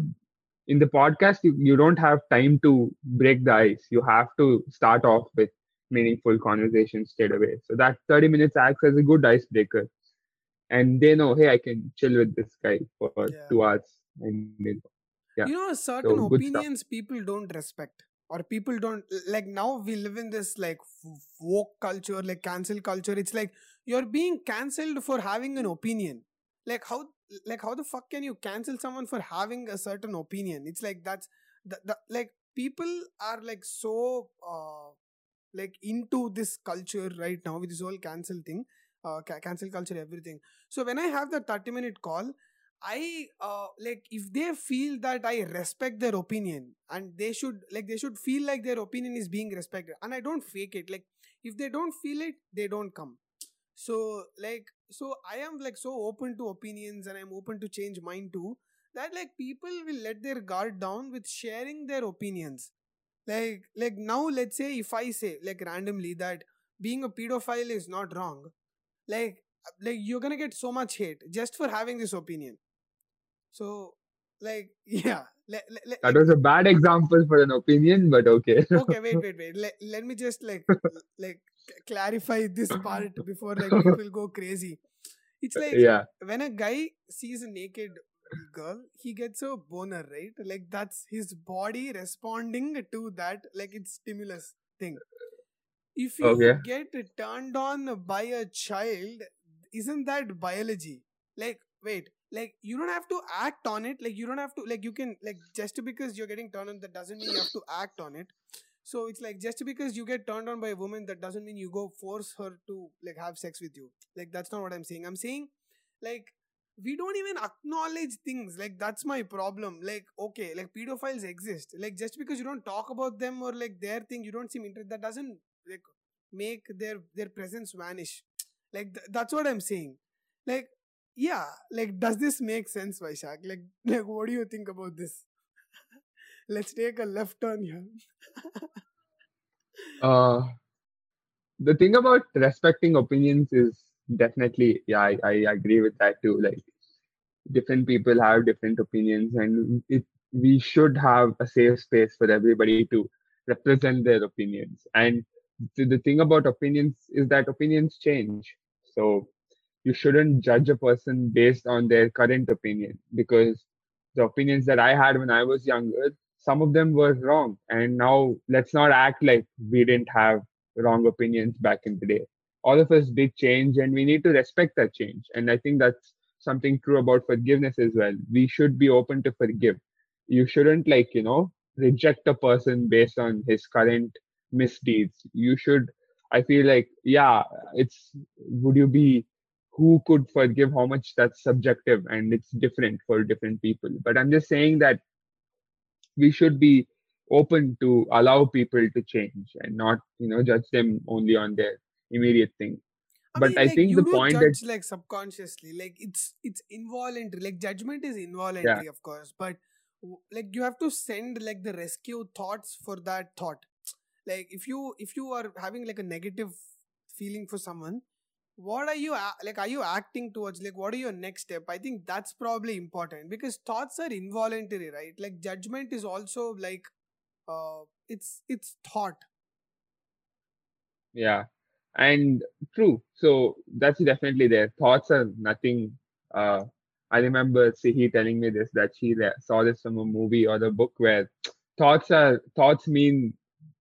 in the podcast you, you don't have time to break the ice. You have to start off with meaningful conversation straight away. So that thirty minutes acts as a good icebreaker. And they know, hey, I can chill with this guy for yeah. two hours. And yeah. You know, certain so, opinions people don't respect. Or people don't, like now we live in this like woke culture, like cancel culture. It's like, you're being cancelled for having an opinion. Like how like how the fuck can you cancel someone for having a certain opinion? It's like, that's, the, the, like people are like so uh, like into this culture right now with this whole cancel thing, uh, ca cancel culture, everything. So when I have the thirty minute call, I uh, like if they feel that I respect their opinion, and they should like they should feel like their opinion is being respected, and I don't fake it. Like if they don't feel it, they don't come. So like so I am like so open to opinions, and I'm open to change mine too, that like people will let their guard down with sharing their opinions. Like like now let's say if I say like randomly that being a pedophile is not wrong, like like you're gonna get so much hate just for having this opinion. So, like, yeah. Le le that was a bad example for an opinion, but okay. Okay, wait, wait, wait. Le let me just, like, like clarify this part before, like, people go crazy. It's like, yeah. When a guy sees a naked girl, he gets a boner, right? Like, that's his body responding to that, like, it's stimulus thing. If you okay. get turned on by a child, isn't that biology? Like, wait. Like, you don't have to act on it. Like, you don't have to, like, you can, like, just because you're getting turned on, that doesn't mean you have to act on it. So, it's like, just because you get turned on by a woman, that doesn't mean you go force her to, like, have sex with you. Like, that's not what I'm saying. I'm saying, like, we don't even acknowledge things. Like, that's my problem. Like, okay, like, pedophiles exist. Like, just because you don't talk about them or, like, their thing, you don't seem interested, that doesn't, like, make their, their presence vanish. Like, th that's what I'm saying. Like, yeah, like, does this make sense, Vaishakh? Like, like, what do you think about this? Let's take a left turn here. uh, the thing about respecting opinions is definitely, yeah, I, I agree with that too. Like, different people have different opinions, and it, we should have a safe space for everybody to represent their opinions. And the, the thing about opinions is that opinions change. So, you shouldn't judge a person based on their current opinion, because the opinions that I had when I was younger, some of them were wrong. And now let's not act like we didn't have wrong opinions back in the day. All of us did change, and we need to respect that change. And I think that's something true about forgiveness as well. We should be open to forgive. You shouldn't, like, you know, reject a person based on his current misdeeds. You should, I feel like, yeah, it's, would you be, who could forgive, how much, that's subjective, and it's different for different people. But I'm just saying that we should be open to allow people to change and not, you know, judge them only on their immediate thing. I but mean, I like, think you the do point judge, that like subconsciously, like it's it's involuntary. Like judgment is involuntary, yeah. Of course, but like you have to send like the rescue thoughts for that thought. Like if you if you are having like a negative feeling for someone, what are you, like, are you acting towards, like, what are your next step? I think that's probably important, because thoughts are involuntary, right? Like, judgment is also, like, uh, it's, it's thought. Yeah, and true. So, that's definitely there. Thoughts are nothing. Uh, I remember Sihi telling me this, that she saw this from a movie or a book where thoughts are, thoughts mean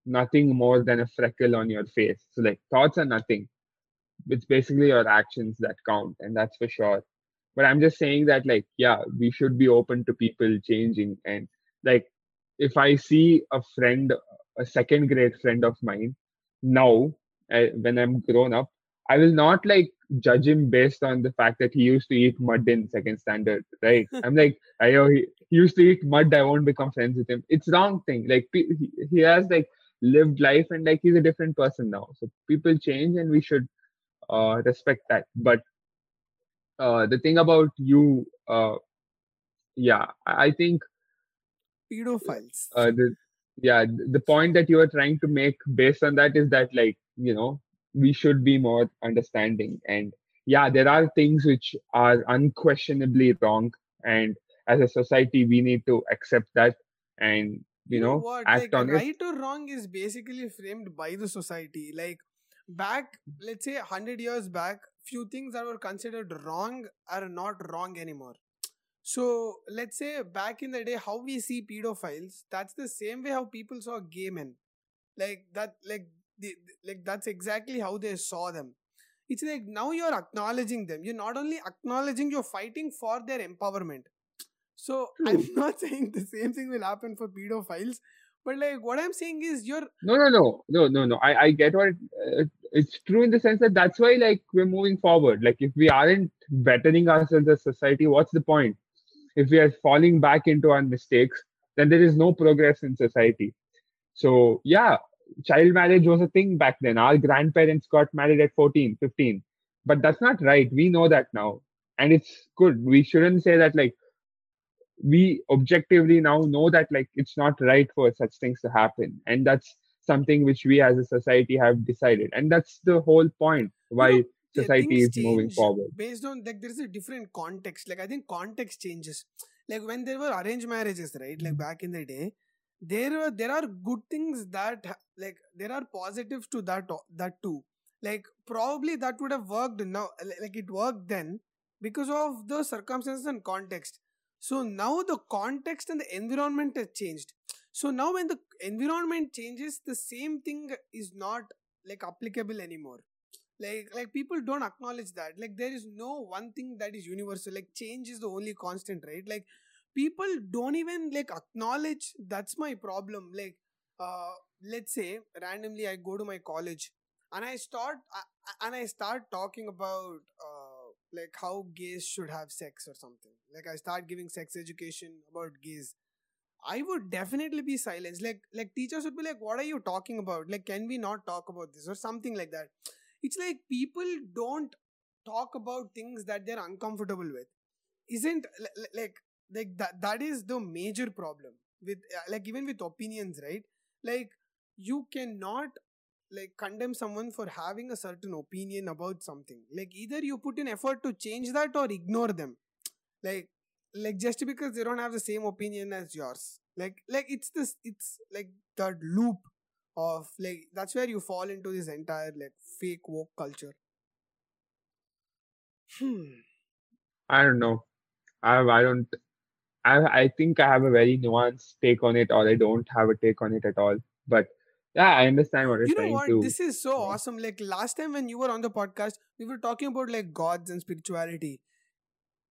nothing more than a freckle on your face. So, like, thoughts are nothing. It's basically your actions that count, and that's for sure. But I'm just saying that, like, yeah, we should be open to people changing. And like, if I see a friend, a second grade friend of mine now, I, when I'm grown up, I will not like judge him based on the fact that he used to eat mud in second standard, right? I'm like, I know he, he used to eat mud, I won't become friends with him. It's wrong thing. Like he, he has like lived life, and like he's a different person now. So people change, and we should Uh, respect that. But uh, the thing about you, uh, yeah, I think pedophiles. Uh, the, yeah, the point that you are trying to make based on that is that, like, you know, we should be more understanding. And yeah, there are things which are unquestionably wrong, and as a society, we need to accept that and you, you know, know act like, on right it. Right or wrong is basically framed by the society, like. Back, let's say one hundred years back, few things that were considered wrong are not wrong anymore. So, let's say back in the day, how we see pedophiles, that's the same way how people saw gay men. Like, that, like, they, like that's exactly how they saw them. It's like, now you're acknowledging them. You're not only acknowledging, you're fighting for their empowerment. So, I'm not saying the same thing will happen for pedophiles, But like what I'm saying is you're... No, no, no, no, no, no. I, I get what... It, uh, it's true in the sense that that's why like we're moving forward. Like if we aren't bettering ourselves as a society, what's the point? If we are falling back into our mistakes, then there is no progress in society. So yeah, child marriage was a thing back then. Our grandparents got married at fourteen, fifteen. But that's not right. We know that now. And it's good. We shouldn't say that like, we objectively now know that like it's not right for such things to happen, and that's something which we as a society have decided, and that's the whole point why you know, society is moving forward based on like there's a different context. Like I think context changes. Like when there were arranged marriages, right, like back in the day, there were there are good things that like there are positives to that that too. Like probably that would have worked now, like it worked then because of the circumstances and context. So now the context and the environment has changed. So now when the environment changes, the same thing is not like applicable anymore. Like, like people don't acknowledge that. Like there is no one thing that is universal. Like change is the only constant, right? Like people don't even like acknowledge that's my problem. Like uh, let's say randomly I go to my college and I start, I, and I start talking about... Uh, like how gays should have sex or something. Like I start giving sex education about gays. I would definitely be silenced. Like, like teachers would be like, what are you talking about? Like, can we not talk about this or something like that? It's like people don't talk about things that they're uncomfortable with. Isn't like, like that, that is the major problem with like, even with opinions, right? Like you cannot like condemn someone for having a certain opinion about something. Like either you put in effort to change that or ignore them. Like, like just because they don't have the same opinion as yours. Like, like it's this, it's like that loop of like, that's where you fall into this entire like fake woke culture. Hmm. I don't know. I, I don't, I, I think I have a very nuanced take on it, or I don't have a take on it at all, but yeah, I understand what you're you know trying what? to... This is so yeah. awesome. Like last time when you were on the podcast, we were talking about like gods and spirituality.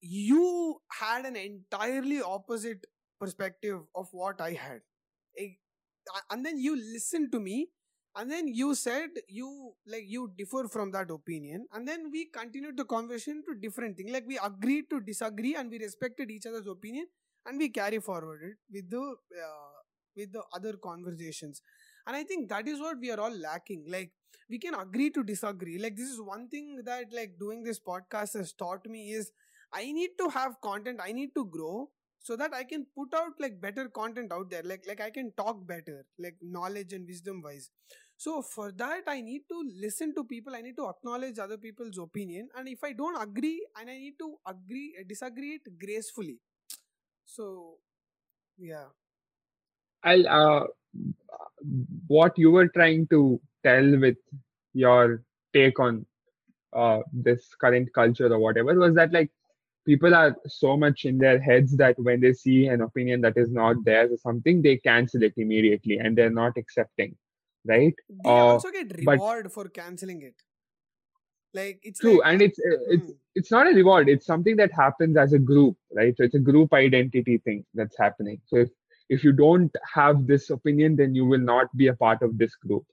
You had an entirely opposite perspective of what I had. Like, and then you listened to me and then you said you like you differ from that opinion. And then we continued the conversation to different things. Like we agreed to disagree and we respected each other's opinion and we carry forward it with the, uh, with the other conversations. And I think that is what we are all lacking. Like, we can agree to disagree. Like, this is one thing that, like, doing this podcast has taught me is I need to have content. I need to grow so that I can put out, like, better content out there. Like, like I can talk better, like, knowledge and wisdom-wise. So, for that, I need to listen to people. I need to acknowledge other people's opinion. And if I don't agree, and I need to agree, disagree it gracefully. So, yeah. I'll... uh. What you were trying to tell with your take on uh, this current culture or whatever was that like people are so much in their heads that when they see an opinion that is not theirs or something, they cancel it immediately and they're not accepting, right? They uh, also get reward for cancelling it. Like it's true, like, and it's hmm. it's it's not a reward. It's something that happens as a group, right? So it's a group identity thing that's happening. So if If you don't have this opinion, then you will not be a part of this group.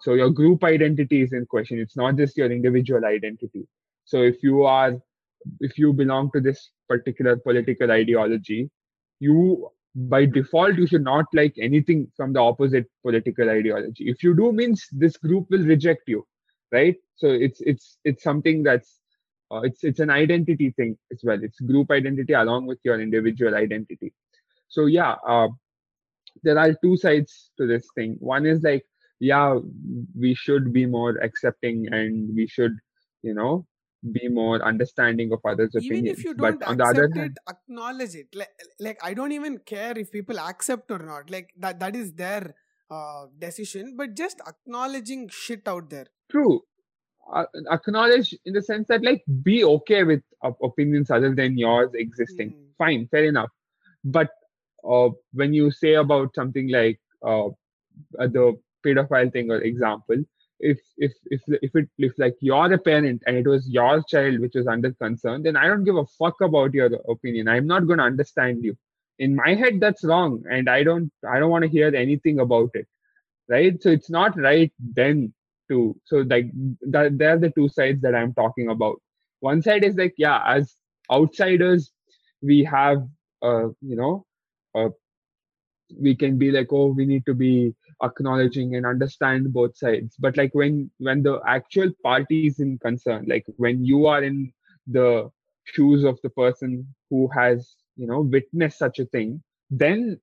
So your group identity is in question. It's not just your individual identity. So if you are, if you belong to this particular political ideology, you by default, you should not like anything from the opposite political ideology. If you do means this group will reject you, right? So it's, it's, it's something that's, uh, it's, it's an identity thing as well. It's group identity along with your individual identity. So yeah, uh, there are two sides to this thing. One is like, yeah, we should be more accepting and we should, you know, be more understanding of others' opinions. Even if you don't but on the other hand, it, acknowledge it. Like, like, I don't even care if people accept or not. Like, that, that is their uh, decision. But just acknowledging shit out there. True. Uh, acknowledge in the sense that, like, be okay with uh, opinions other than yours existing. Mm. Fine, fair enough. But Uh, when you say about something like uh, the pedophile thing or example, if if if if it if like you're a parent and it was your child which was under concern, then I don't give a fuck about your opinion. I'm not going to understand you. in my head that's wrong, and I don't I don't want to hear anything about it, right? So it's not right then to so like that. There are the two sides that I'm talking about. One side is like, yeah, as outsiders, we have uh, you know, uh, we can be like, oh, we need to be acknowledging and understand both sides. But like when when the actual party is in concern, like when you are in the shoes of the person who has, you know, witnessed such a thing, then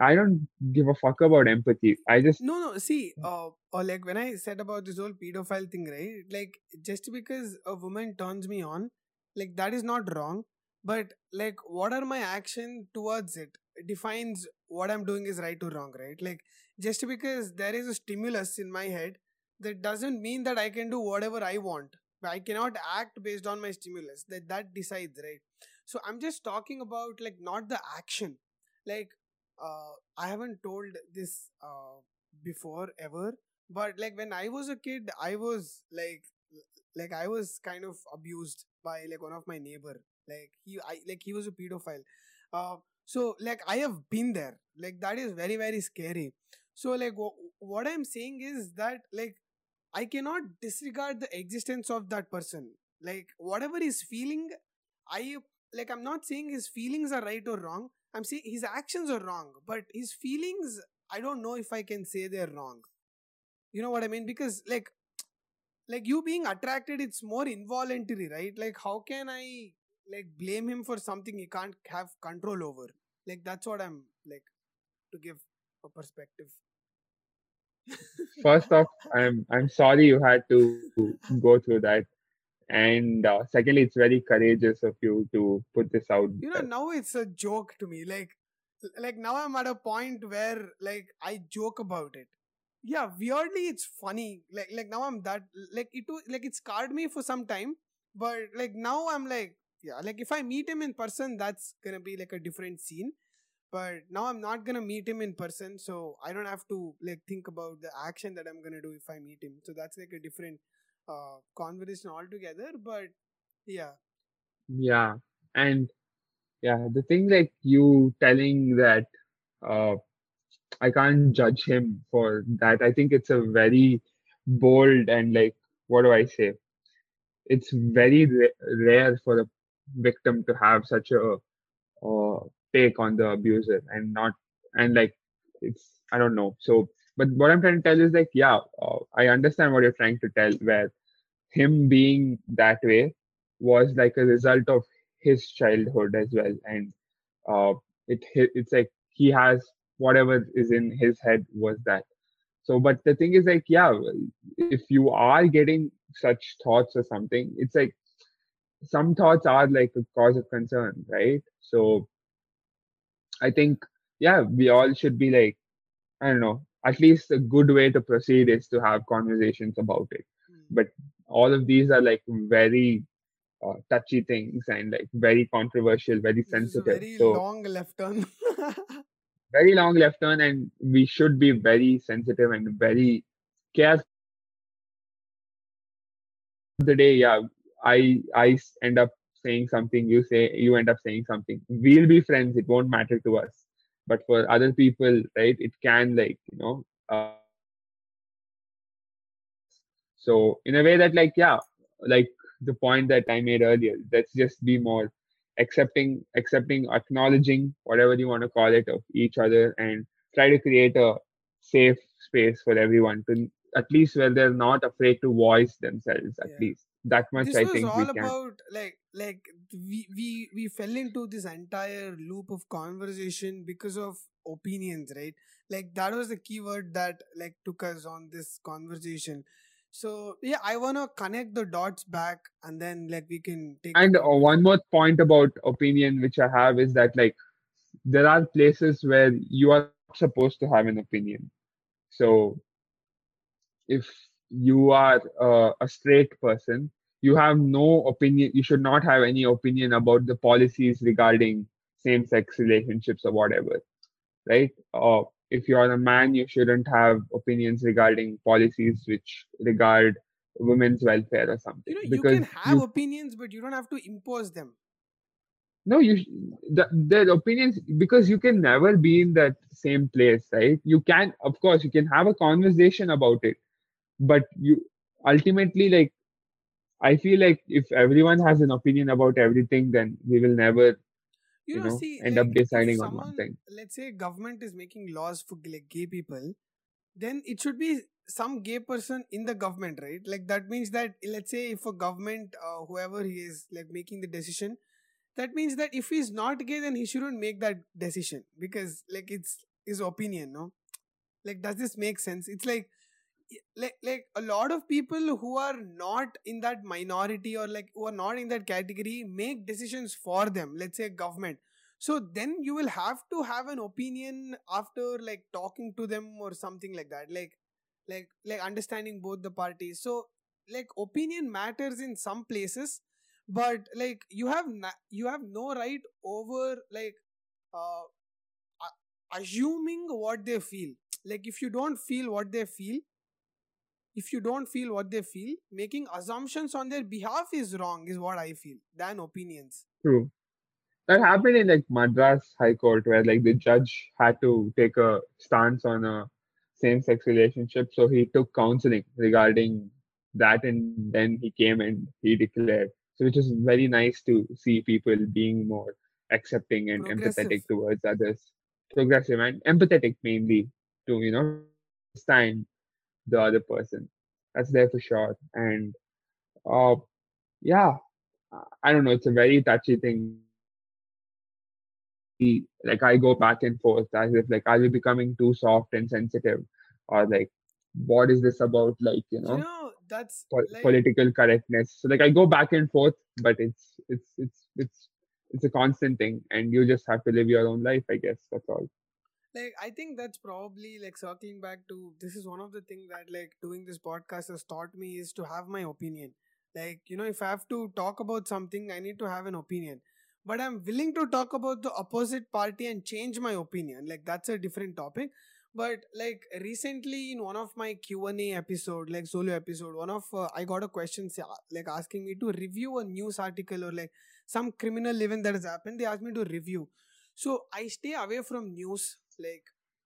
I don't give a fuck about empathy. I just no no see uh, or like when I said about this whole pedophile thing, right? Like just because a woman turns me on, like that is not wrong, but like what are my action towards it defines what I'm doing is right or wrong, right? Like just because there is a stimulus in my head, that doesn't mean that I can do whatever I want. I cannot act based on my stimulus. That that decides, right? So I'm just talking about like not the action. Like, uh, I haven't told this uh, before ever, but like when I was a kid, I was like, like I was kind of abused by like one of my neighbor. Like he, I, like he was a pedophile. Uh, so like I have been there. Like that is very, very scary. So like w- what I'm saying is that like I cannot disregard the existence of that person. Like whatever he's feeling, I like I'm not saying his feelings are right or wrong. I'm saying his actions are wrong, but his feelings, I don't know if I can say they're wrong. You know what I mean? Because like, like you being attracted, it's more involuntary, right? Like how can I like blame him for something he can't have control over? Like that's what I'm like to give a perspective. First off, I'm I'm sorry you had to go through that. And uh, secondly, it's very courageous of you to put this out. You know, now it's a joke to me. Like, like now I'm at a point where like I joke about it. Yeah, weirdly, it's funny. Like, like now I'm that like it like it scarred me for some time. But like now I'm like, yeah, like if I meet him in person, that's gonna be like a different scene. But now I'm not gonna meet him in person, so I don't have to like think about the action that I'm gonna do if I meet him. So that's like a different Uh, conversation altogether, but yeah, yeah, and yeah, the thing like you telling that uh, I can't judge him for that. I think it's a very bold and like what do I say? It's very ra- rare for a victim to have such a uh, take on the abuser and not and like it's I don't know. So, but what I'm trying to tell is like yeah, uh, I understand what you're trying to tell where. Him being that way was like a result of his childhood as well, and uh, it it's like he has whatever is in his head was that. So, but the thing is like, yeah, if you are getting such thoughts or something, it's like some thoughts are like a cause of concern, right? So, I think yeah, we all should be like, I don't know, at least a good way to proceed is to have conversations about it, but all of these are like very uh, touchy things and like very controversial, very sensitive. Very so, long left turn. Very long left turn, and we should be very sensitive and very careful. The day, yeah, I I end up saying something. You say you end up saying something. We'll be friends. It won't matter to us, but for other people, right? It can like you know. Uh, So in a way that like, yeah, like the point that I made earlier, let's just be more accepting, accepting, acknowledging, whatever you want to call it, of each other and try to create a safe space for everyone to at least where they're not afraid to voice themselves, at yeah. least. That much this I think we can. This was all about like, like we, we, we fell into this entire loop of conversation because of opinions, right? Like that was the keyword that like took us on this conversation. So, yeah, I want to connect the dots back and then like we can take... And uh, one more point about opinion which I have is that like there are places where you are not supposed to have an opinion. So, if you are uh, a straight person, you have no opinion, you should not have any opinion about the policies regarding same-sex relationships or whatever, right? Uh, If you are a man, you shouldn't have opinions regarding policies which regard women's welfare or something. You know, because you can have you, opinions, but you don't have to impose them. No, you the, their opinions, because you can never be in that same place, right? You can, of course, you can have a conversation about it, but you ultimately, like, I feel like if everyone has an opinion about everything, then we will never, you, you know, know see, end like, up deciding someone, on one thing. Let's say government is making laws for like gay people, then it should be some gay person in the government, right? Like that means that, let's say if a government, uh, whoever he is, like making the decision. That means that if he's not gay, then he shouldn't make that decision because, like, it's his opinion, no? Like, does this make sense? It's like, like, like a lot of people who are not in that minority or like who are not in that category make decisions for them. Let's say government. So then you will have to have an opinion after like talking to them or something like that. Like, like, like understanding both the parties. So like opinion matters in some places. But like you have na- you have no right over like uh, assuming what they feel. Like if you don't feel what they feel, if you don't feel what they feel, making assumptions on their behalf is wrong, is what I feel, than opinions. True. That happened in like Madras High Court where like the judge had to take a stance on a same-sex relationship. So he took counseling regarding that and then he came and he declared. So it is very nice to see people being more accepting and empathetic towards others. Progressive and empathetic mainly to, you know, understand the other person. That's there for sure. And uh, yeah, I don't know. It's a very touchy thing. Like I go back and forth as if like, are we becoming too soft and sensitive? Or like, what is this about? Like, you know. Yeah. That's po- like, political correctness. So like I go back and forth, but it's it's it's it's it's a constant thing, and you just have to live your own life, I guess. That's all. Like I think that's probably like circling back to this is one of the things that like doing this podcast has taught me is to have my opinion. Like, you know, if I have to talk about something, I need to have an opinion. But I'm willing to talk about the opposite party and change my opinion. Like that's a different topic. But like recently in one of my Q and A episode, like solo episode, one of uh, I got a question like asking me to review a news article or like some criminal event that has happened. They asked me to review. So I stay away from news. Like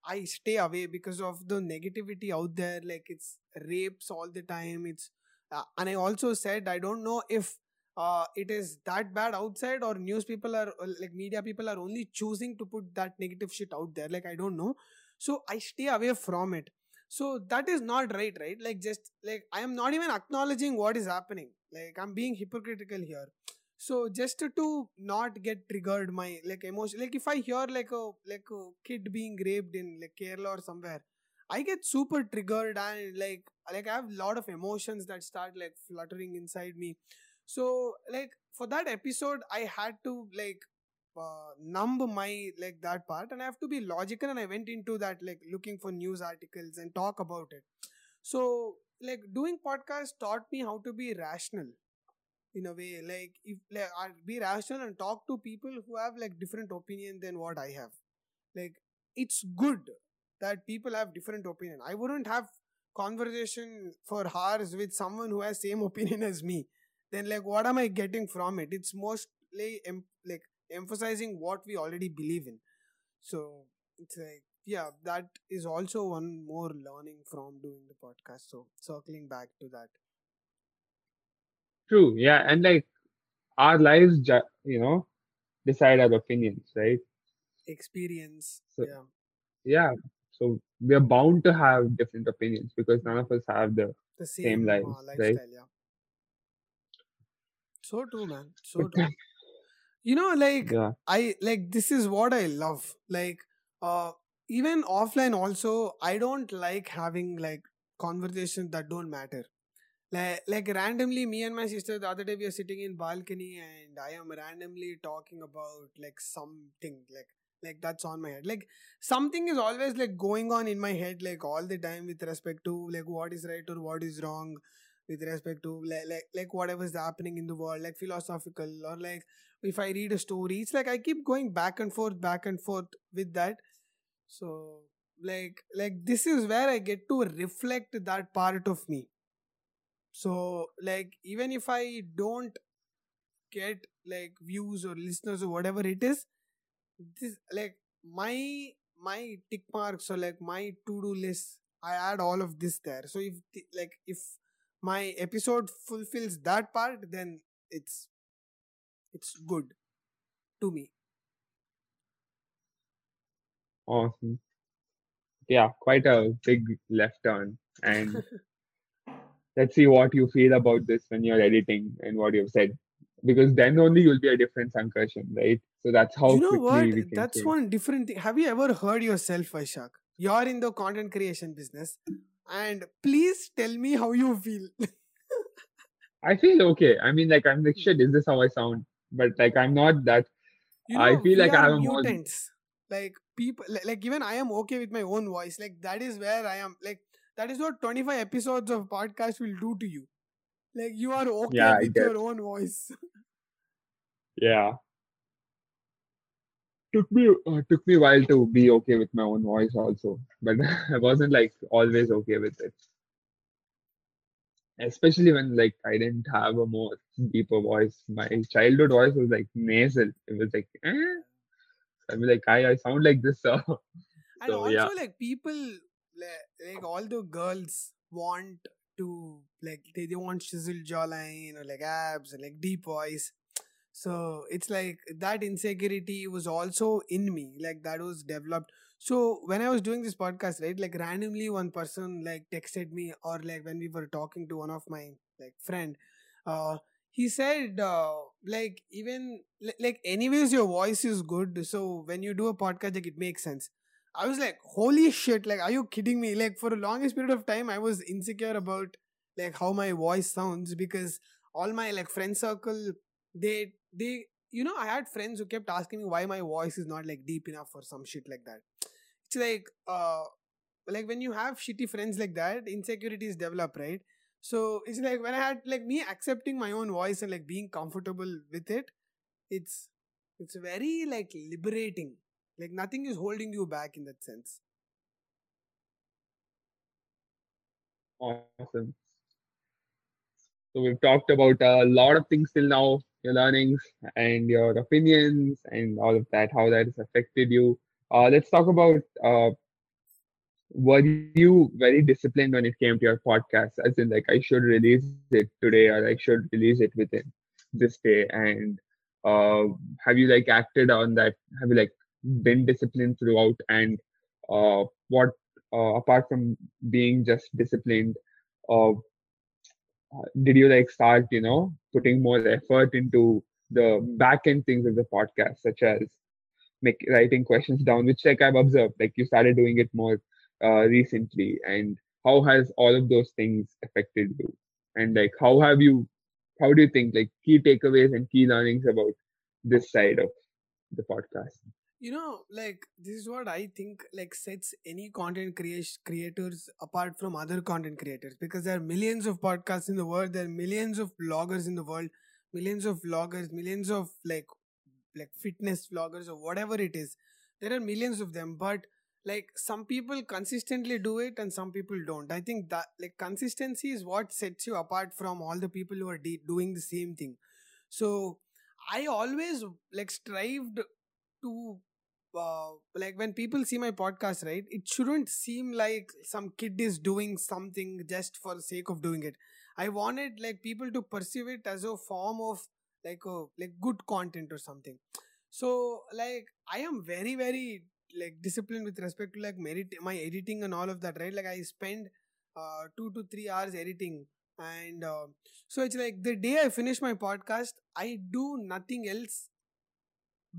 I stay away because of the negativity out there. Like it's rapes all the time. It's uh, and I also said I don't know if uh, it is that bad outside or news people are or, like media people are only choosing to put that negative shit out there. Like I don't know. So I stay away from it. So that is not right, right? Like just like I am not even acknowledging what is happening. Like I'm being hypocritical here. So just to not get triggered my like emotion. Like if I hear like a like a kid being raped in like Kerala or somewhere, I get super triggered and like like I have a lot of emotions that start like fluttering inside me. So like for that episode, I had to like Uh, numb my like that part and I have to be logical and I went into that like looking for news articles and talk about it. So like doing podcast taught me how to be rational in a way. Like if like I'll be rational and talk to people who have like different opinion than what I have. Like it's good that people have different opinion. I wouldn't have conversation for hours with someone who has same opinion as me. Then like what am I getting from it? It's mostly em- like emphasizing what we already believe in. So it's like, yeah, that is also one more learning from doing the podcast. So circling back to that. True. Yeah. And like our lives, ju- you know, decide our opinions, right? Experience. So, yeah. Yeah. So we are bound to have different opinions because none of us have the, the same, same lives, uh, lifestyle, right? Yeah. So true, man. So true. You know, like, yeah. I, like, this is what I love. Like, uh, even offline also, I don't like having, like, conversations that don't matter. Like, like, randomly, me and my sister, the other day, we are sitting in balcony and I am randomly talking about, like, something, like, like, that's on my head. Like, something is always, like, going on in my head, like, all the time with respect to, like, what is right or what is wrong. With respect to like, like like whatever is happening in the world, like philosophical or like if I read a story, it's like I keep going back and forth, back and forth with that. So like like this is where I get to reflect that part of me. So like even if I don't get like views or listeners or whatever it is, this like my my tick marks or like my to-do list, I add all of this there. So if the, like if my episode fulfills that part, then it's it's good to me. Awesome. Yeah, quite a big left turn. And let's see what you feel about this when you're editing and what you've said. Because then only you'll be a different Sankarshan, right? So that's how you know quickly what? we can That's change. One different thing. Have you ever heard yourself, Vaishakh? You're in the content creation business. And please tell me how you feel. I feel okay. I mean, like, I'm like, shit, is this how I sound? But, like, I'm not that... You know, I feel like I have mutants. a more... Like, people... Like, like, even I am okay with my own voice. Like, that is where I am... Like, that is what twenty-five episodes of podcast will do to you. Like, you are okay yeah, with your own voice. Yeah. Took me uh, took me a while to be okay with my own voice also. But I wasn't, like, always okay with it. Especially when, like, I didn't have a more deeper voice. My childhood voice was, like, nasal. It was, like, eh? I mean, like, I, I sound like this. So. And so, also, yeah. like, people, like, like, all the girls want... to like they, they want chiseled jawline or like abs and like deep voice, so it's like that insecurity was also in me, like that was developed. So when I was doing this podcast, right, like randomly one person like texted me, or like when we were talking to one of my like friend, uh he said uh, like even like anyways your voice is good, so when you do a podcast like it makes sense. I was like, holy shit, like, are you kidding me? Like, for the longest period of time, I was insecure about, like, how my voice sounds, because all my, like, friend circle, they, they, you know, I had friends who kept asking me why my voice is not, like, deep enough or some shit like that. It's like, uh, like, when you have shitty friends like that, insecurities develop, right? So, it's like, when I had, like, me accepting my own voice and, like, being comfortable with it, it's, it's very, like, liberating. Like, nothing is holding you back in that sense. Awesome. So, we've talked about a lot of things till now. Your learnings and your opinions and all of that. How that has affected you. Uh, let's talk about... Uh, were you very disciplined when it came to your podcast? As in, like, I should release it today or I should release it within this day. And uh, have you, like, acted on that? Have you, like... been disciplined throughout? And uh, what uh, apart from being just disciplined, uh, did you like start you know putting more effort into the back end things of the podcast, such as make writing questions down, which like I've observed like you started doing it more uh, recently? And how has all of those things affected you? And like how have you how do you think like key takeaways and key learnings about this side of the podcast? You know, like, this is what I think, like, sets any content crea- creators apart from other content creators. Because there are millions of podcasts in the world. There are millions of bloggers in the world. Millions of vloggers. Millions of, like, like fitness vloggers or whatever it is. There are millions of them. But, like, some people consistently do it and some people don't. I think that, like, consistency is what sets you apart from all the people who are de- doing the same thing. So, I always, like, strived to... Uh, like when people see my podcast, right, it shouldn't seem like some kid is doing something just for the sake of doing it. I wanted like people to perceive it as a form of like a like good content or something. So like I am very very like disciplined with respect to like merit- my editing and all of that, right? Like I spend uh, two to three hours editing, and uh, so it's like the day I finish my podcast, I do nothing else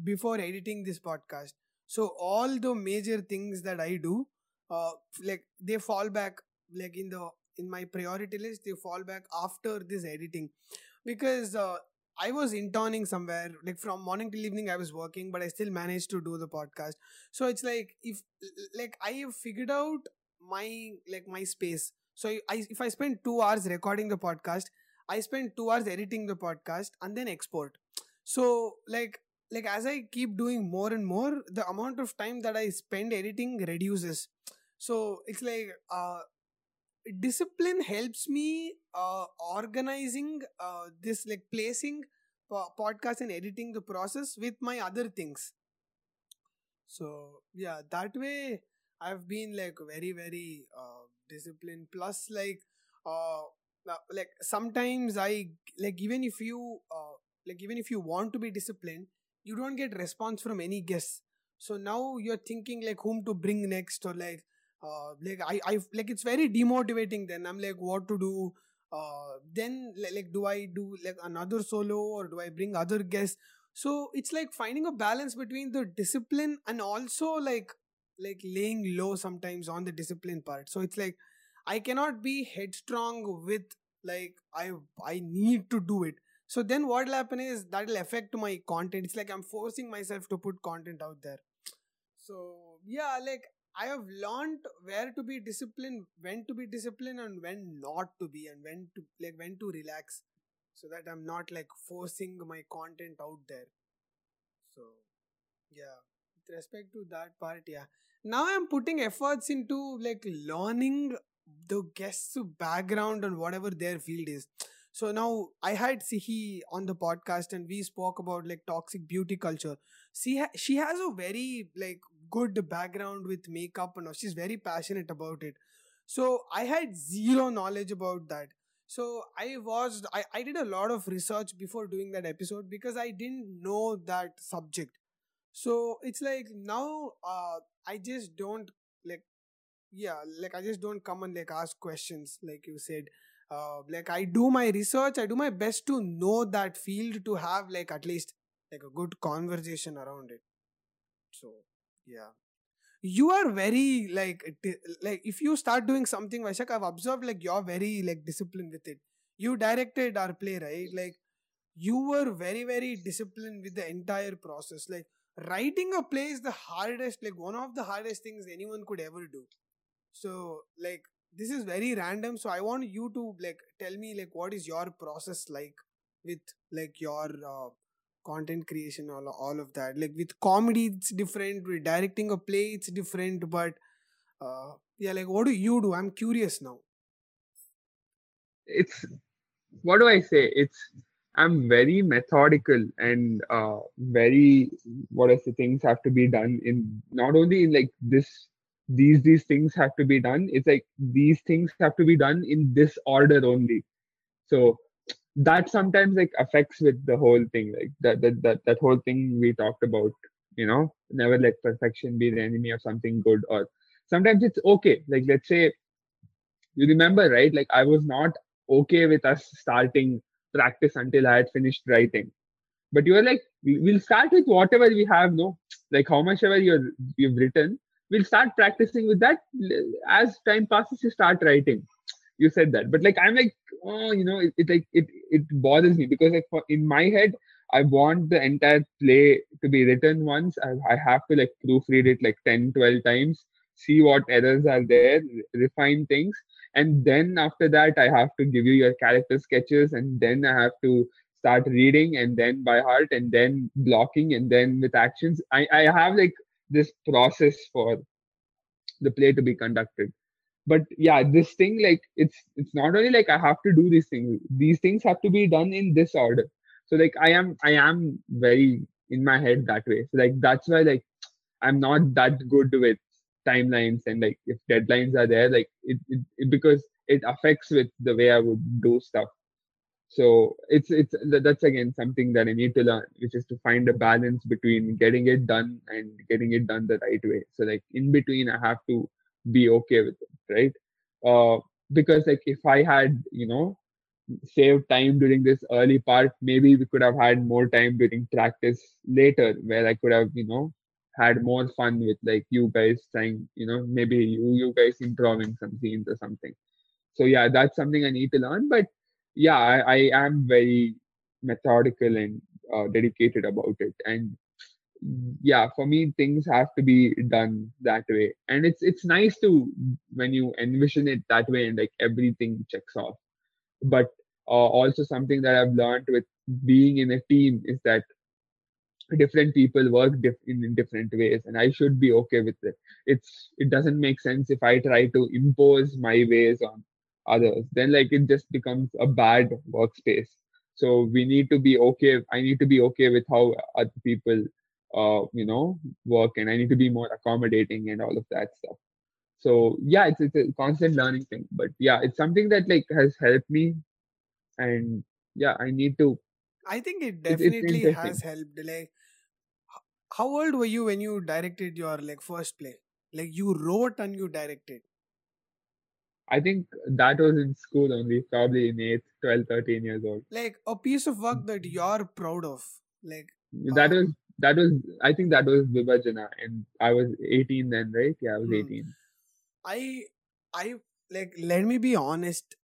before editing this podcast. So all the major things that I do, uh, like they fall back, like in the in my priority list, they fall back after this editing, because uh, I was interning somewhere, like from morning till evening I was working, but I still managed to do the podcast. So it's like if like I have figured out my like my space. So I, if I spend two hours recording the podcast, I spend two hours editing the podcast and then export. So like. Like as I keep doing more and more, the amount of time that I spend editing reduces. So it's like uh, discipline helps me uh, organizing uh, this, like placing po- podcast and editing the process with my other things. So yeah, that way I've been like very, very uh, disciplined. Plus like, uh, like sometimes I like, even if you uh, like, even if you want to be disciplined, you don't get response from any guests. So now you're thinking like whom to bring next, or like, uh, like I, I like it's very demotivating. Then I'm like, what to do? Uh, then like, do I do like another solo, or do I bring other guests? So it's like finding a balance between the discipline and also like, like laying low sometimes on the discipline part. So it's like, I cannot be headstrong with like, I, I need to do it. So then what will happen is that will affect my content. It's like I'm forcing myself to put content out there. So yeah, like I have learned where to be disciplined, when to be disciplined and when not to be, and when to like when to relax, so that I'm not like forcing my content out there. So yeah, with respect to that part, yeah. Now I'm putting efforts into like learning the guests' background and whatever their field is. So now I had Sihi on the podcast and we spoke about like toxic beauty culture. She, ha- she has a very like good background with makeup and all. She's very passionate about it. So I had zero knowledge about that. So I watched, I, I did a lot of research before doing that episode because I didn't know that subject. So it's like now uh, I just don't like, yeah, like I just don't come and like ask questions like you said. Uh, like I do my research, I do my best to know that field, to have like at least like a good conversation around it. So yeah, you are very like di- like if you start doing something, Vaishakh, I've observed like you're very like disciplined with it. You directed our play, right? Like you were very very disciplined with the entire process. Like writing a play is the hardest, like one of the hardest things anyone could ever do. So like this is very random, so I want you to like tell me like what is your process like with like your uh, content creation, all all of that. Like with comedy, it's different. With directing a play, it's different. But uh, yeah, like what do you do? I'm curious now. It's what do I say? It's I'm very methodical and uh, very what I say. Things have to be done in not only in like this. These these things have to be done. It's like these things have to be done in this order only. So that sometimes like affects with the whole thing, like that that that, that whole thing we talked about. You know, never let perfection be the enemy of something good. Or sometimes it's okay. Like let's say you remember, right? Like I was not okay with us starting practice until I had finished writing. But you were like, we'll start with whatever we have. No, like how much ever you're you've written. We'll start practicing with that. As time passes, you start writing. You said that, but like I'm like, oh, you know, it, it like it it bothers me because like for, in my head, I want the entire play to be written once. I, I have to like proofread it like ten, twelve times, see what errors are there, refine things, and then after that, I have to give you your character sketches, and then I have to start reading, and then by heart, and then blocking, and then with actions. I I have like this process for the play to be conducted. But yeah, this thing, like it's it's not only like I have to do these things, these things have to be done in this order. So like I am I am very in my head that way. So like that's why like I'm not that good with timelines, and like if deadlines are there, like it, it, it because it affects with the way I would do stuff. So it's it's that's again something that I need to learn, which is to find a balance between getting it done and getting it done the right way. So like in between, I have to be okay with it, right? Uh, because like if I had, you know, saved time during this early part, maybe we could have had more time during practice later, where I could have, you know, had more fun with like you guys trying, you know, maybe you you guys improving some scenes or something. So yeah, that's something I need to learn, but. Yeah, I, I am very methodical and uh, dedicated about it. And yeah, for me, things have to be done that way. And it's it's nice to, when you envision it that way and like everything checks off. But uh, also something that I've learned with being in a team is that different people work dif- in, in different ways, and I should be okay with it. It's it doesn't make sense if I try to impose my ways on others, then like it just becomes a bad workspace. So we need to be okay. I need to be okay with how other people, uh, you know, work, and I need to be more accommodating and all of that stuff. So yeah, it's, it's a constant learning thing, but yeah, it's something that like has helped me, and yeah, I need to. I think it definitely it, has helped. Like, how old were you when you directed your like first play? Like you wrote and you directed. I think that was in school only, probably in eighth, twelve, thirteen years old. Like a piece of work that you're proud of. Like that um, was that was I think that was Vibhajana, and I was eighteen then, right? Yeah, I was hmm. eighteen. I I like let me be honest.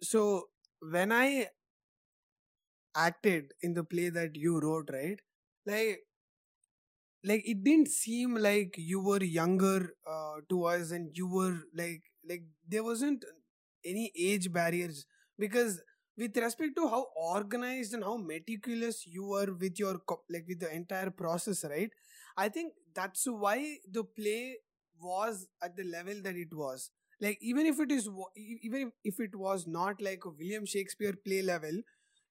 So when I acted in the play that you wrote, right? Like like it didn't seem like you were younger uh, to us, and you were like like there wasn't any age barriers, because with respect to how organized and how meticulous you were with your like with the entire process, right? I think that's why the play was at the level that it was. Like even if it is even if it was not like a William Shakespeare play level,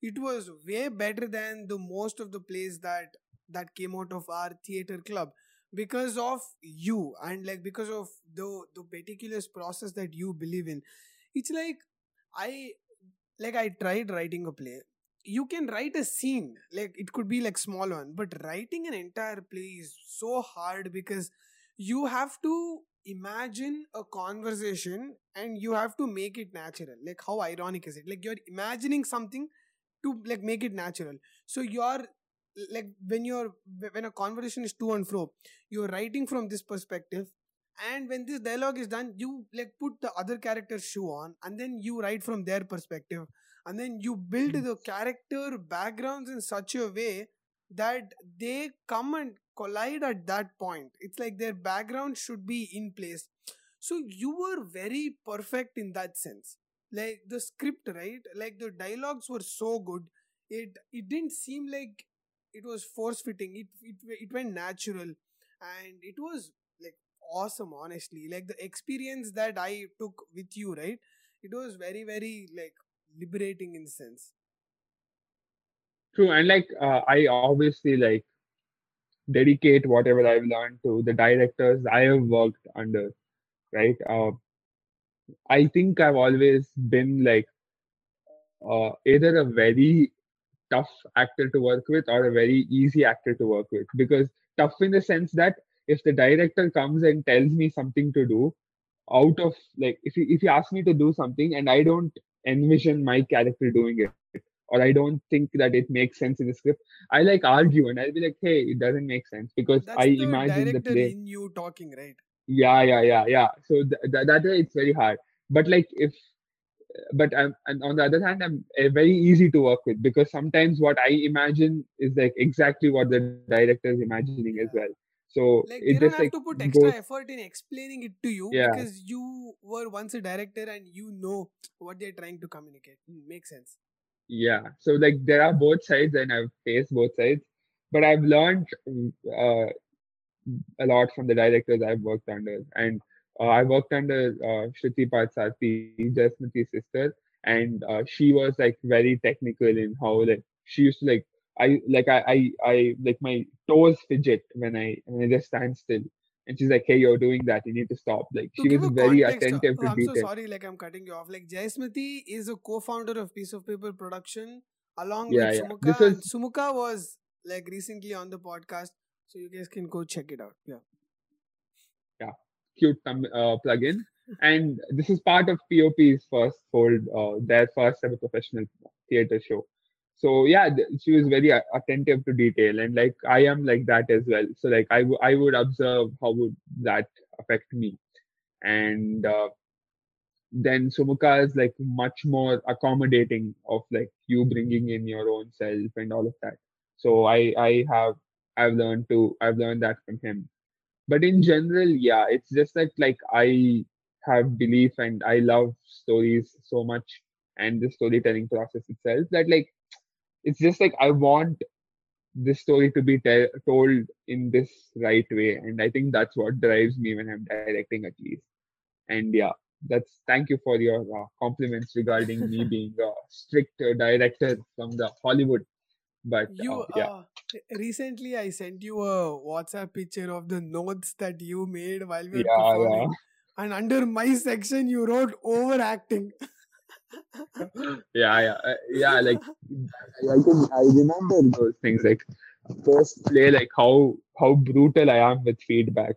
it was way better than the most of the plays that that came out of our theater club, because of you and like because of the the meticulous process that you believe in. It's like I like I tried writing a play. You can write a scene, like it could be like small one, but writing an entire play is so hard, because you have to imagine a conversation and you have to make it natural. Like how ironic is it? Like you're imagining something to like make it natural. So you're like when you're when a conversation is to and fro, you're writing from this perspective, and when this dialogue is done, you like put the other character's shoe on, and then you write from their perspective, and then you build the character backgrounds in such a way that they come and collide at that point. It's like their background should be in place. So you were very perfect in that sense. Like the script, right? Like the dialogues were so good. It it didn't seem like it was force-fitting. It, it it went natural, and it was like awesome, honestly. Like the experience that I took with you, right? It was very, very like liberating in a sense. True, and like uh, I obviously like dedicate whatever I've learned to the directors I have worked under, right? Uh, I think I've always been like uh, either a very tough actor to work with or a very easy actor to work with, because tough in the sense that if the director comes and tells me something to do out of like if he, if he asks me to do something and I don't envision my character doing it, or I don't think that it makes sense in the script, I like argue and I'll be like, hey, it doesn't make sense because that's I the imagine the play in you talking, right? Yeah, yeah, yeah, yeah. So th- th- that way it's very hard. But like if But I'm, and on the other hand, I'm very easy to work with, because sometimes what I imagine is like exactly what the director is imagining yeah. as well. So like it they don't have like to put extra goes, effort in explaining it to you yeah. because you were once a director and you know what they're trying to communicate. It makes sense. Yeah. So like there are both sides, and I've faced both sides, but I've learned uh, a lot from the directors I've worked under. And Uh, I worked under uh, Shruti Patsati, Jaismiti's sister, and uh, she was like very technical in how like she used to like I like I, I I like my toes fidget when I when I just stand still, and she's like, hey, you're doing that, you need to stop. Like she was very attentive to detail. I'm so sorry, like I'm cutting you off. Like Jaismiti is a co-founder of Piece of Paper Production along yeah, with Sumuka. Yeah. Was... Sumuka was like recently on the podcast, so you guys can go check it out. Yeah. Cute uh, plug-in, and this is part of P O P's first fold, uh, their first ever professional theater show. So yeah, th- she was very uh, attentive to detail, and like I am like that as well. So like I, w- I would observe how would that affect me, and uh, then Sumuka is like much more accommodating of like you bringing in your own self and all of that. So I I have I've learned to I've learned that from him. But in general, yeah, it's just that like I have belief and I love stories so much, and the storytelling process itself, that like it's just like I want this story to be te- told in this right way, and I think that's what drives me when I'm directing, at least. And yeah, that's thank you for your uh, compliments regarding me being a strict uh, director from the Hollywood. But you, uh, yeah. Uh, recently, I sent you a WhatsApp picture of the notes that you made while we were yeah, performing, yeah. and under my section, you wrote overacting. yeah, yeah, uh, yeah. Like I, can, I remember those things. Like first play, like how how brutal I am with feedback.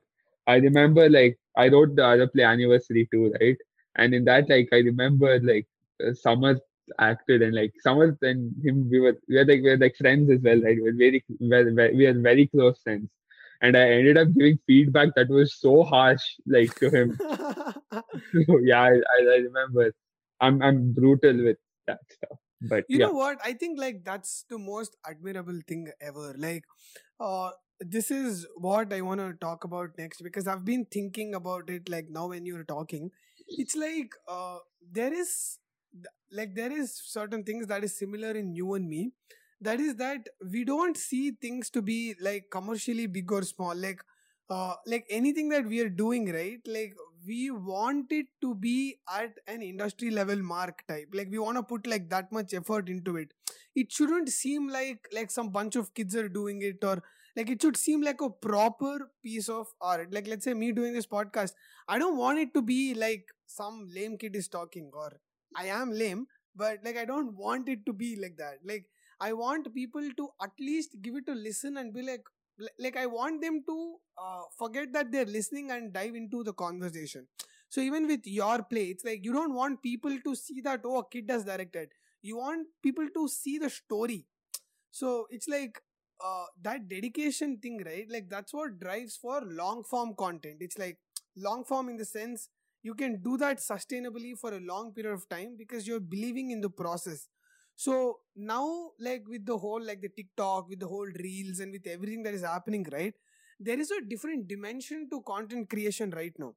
I remember, like, I wrote the other play Anniversary too, right? And in that, like, I remember, like, uh, Summer acted, and like Summer and him, we were we were like we were like friends as well, right? We were very we were, we were very close friends, and I ended up giving feedback that was so harsh, like, to him. So, yeah, I, I, I remember. I'm I'm brutal with that stuff. But you yeah. know what? I think, like, that's the most admirable thing ever. Like, uh. This is what I want to talk about next, because I've been thinking about it, like, now when you're talking. It's like uh, there is like there is certain things that is similar in you and me. That is that we don't see things to be, like, commercially big or small. Like uh, like anything that we are doing, right? Like, we want it to be at an industry level mark type. Like, we want to put, like, that much effort into it. It shouldn't seem like like some bunch of kids are doing it, or like, it should seem like a proper piece of art. Like, let's say me doing this podcast, I don't want it to be like some lame kid is talking, or I am lame, but, like, I don't want it to be like that. Like, I want people to at least give it a listen and be like, like, I want them to uh, forget that they're listening and dive into the conversation. So even with your play, it's like, you don't want people to see that, oh, a kid has directed. You want people to see the story. So it's like, Uh, that dedication thing, right? Like, that's what drives for long form content. It's like long form in the sense you can do that sustainably for a long period of time because you're believing in the process. So now, like, with the whole, like, the TikTok, with the whole reels, and with everything that is happening, right, there is a different dimension to content creation right now.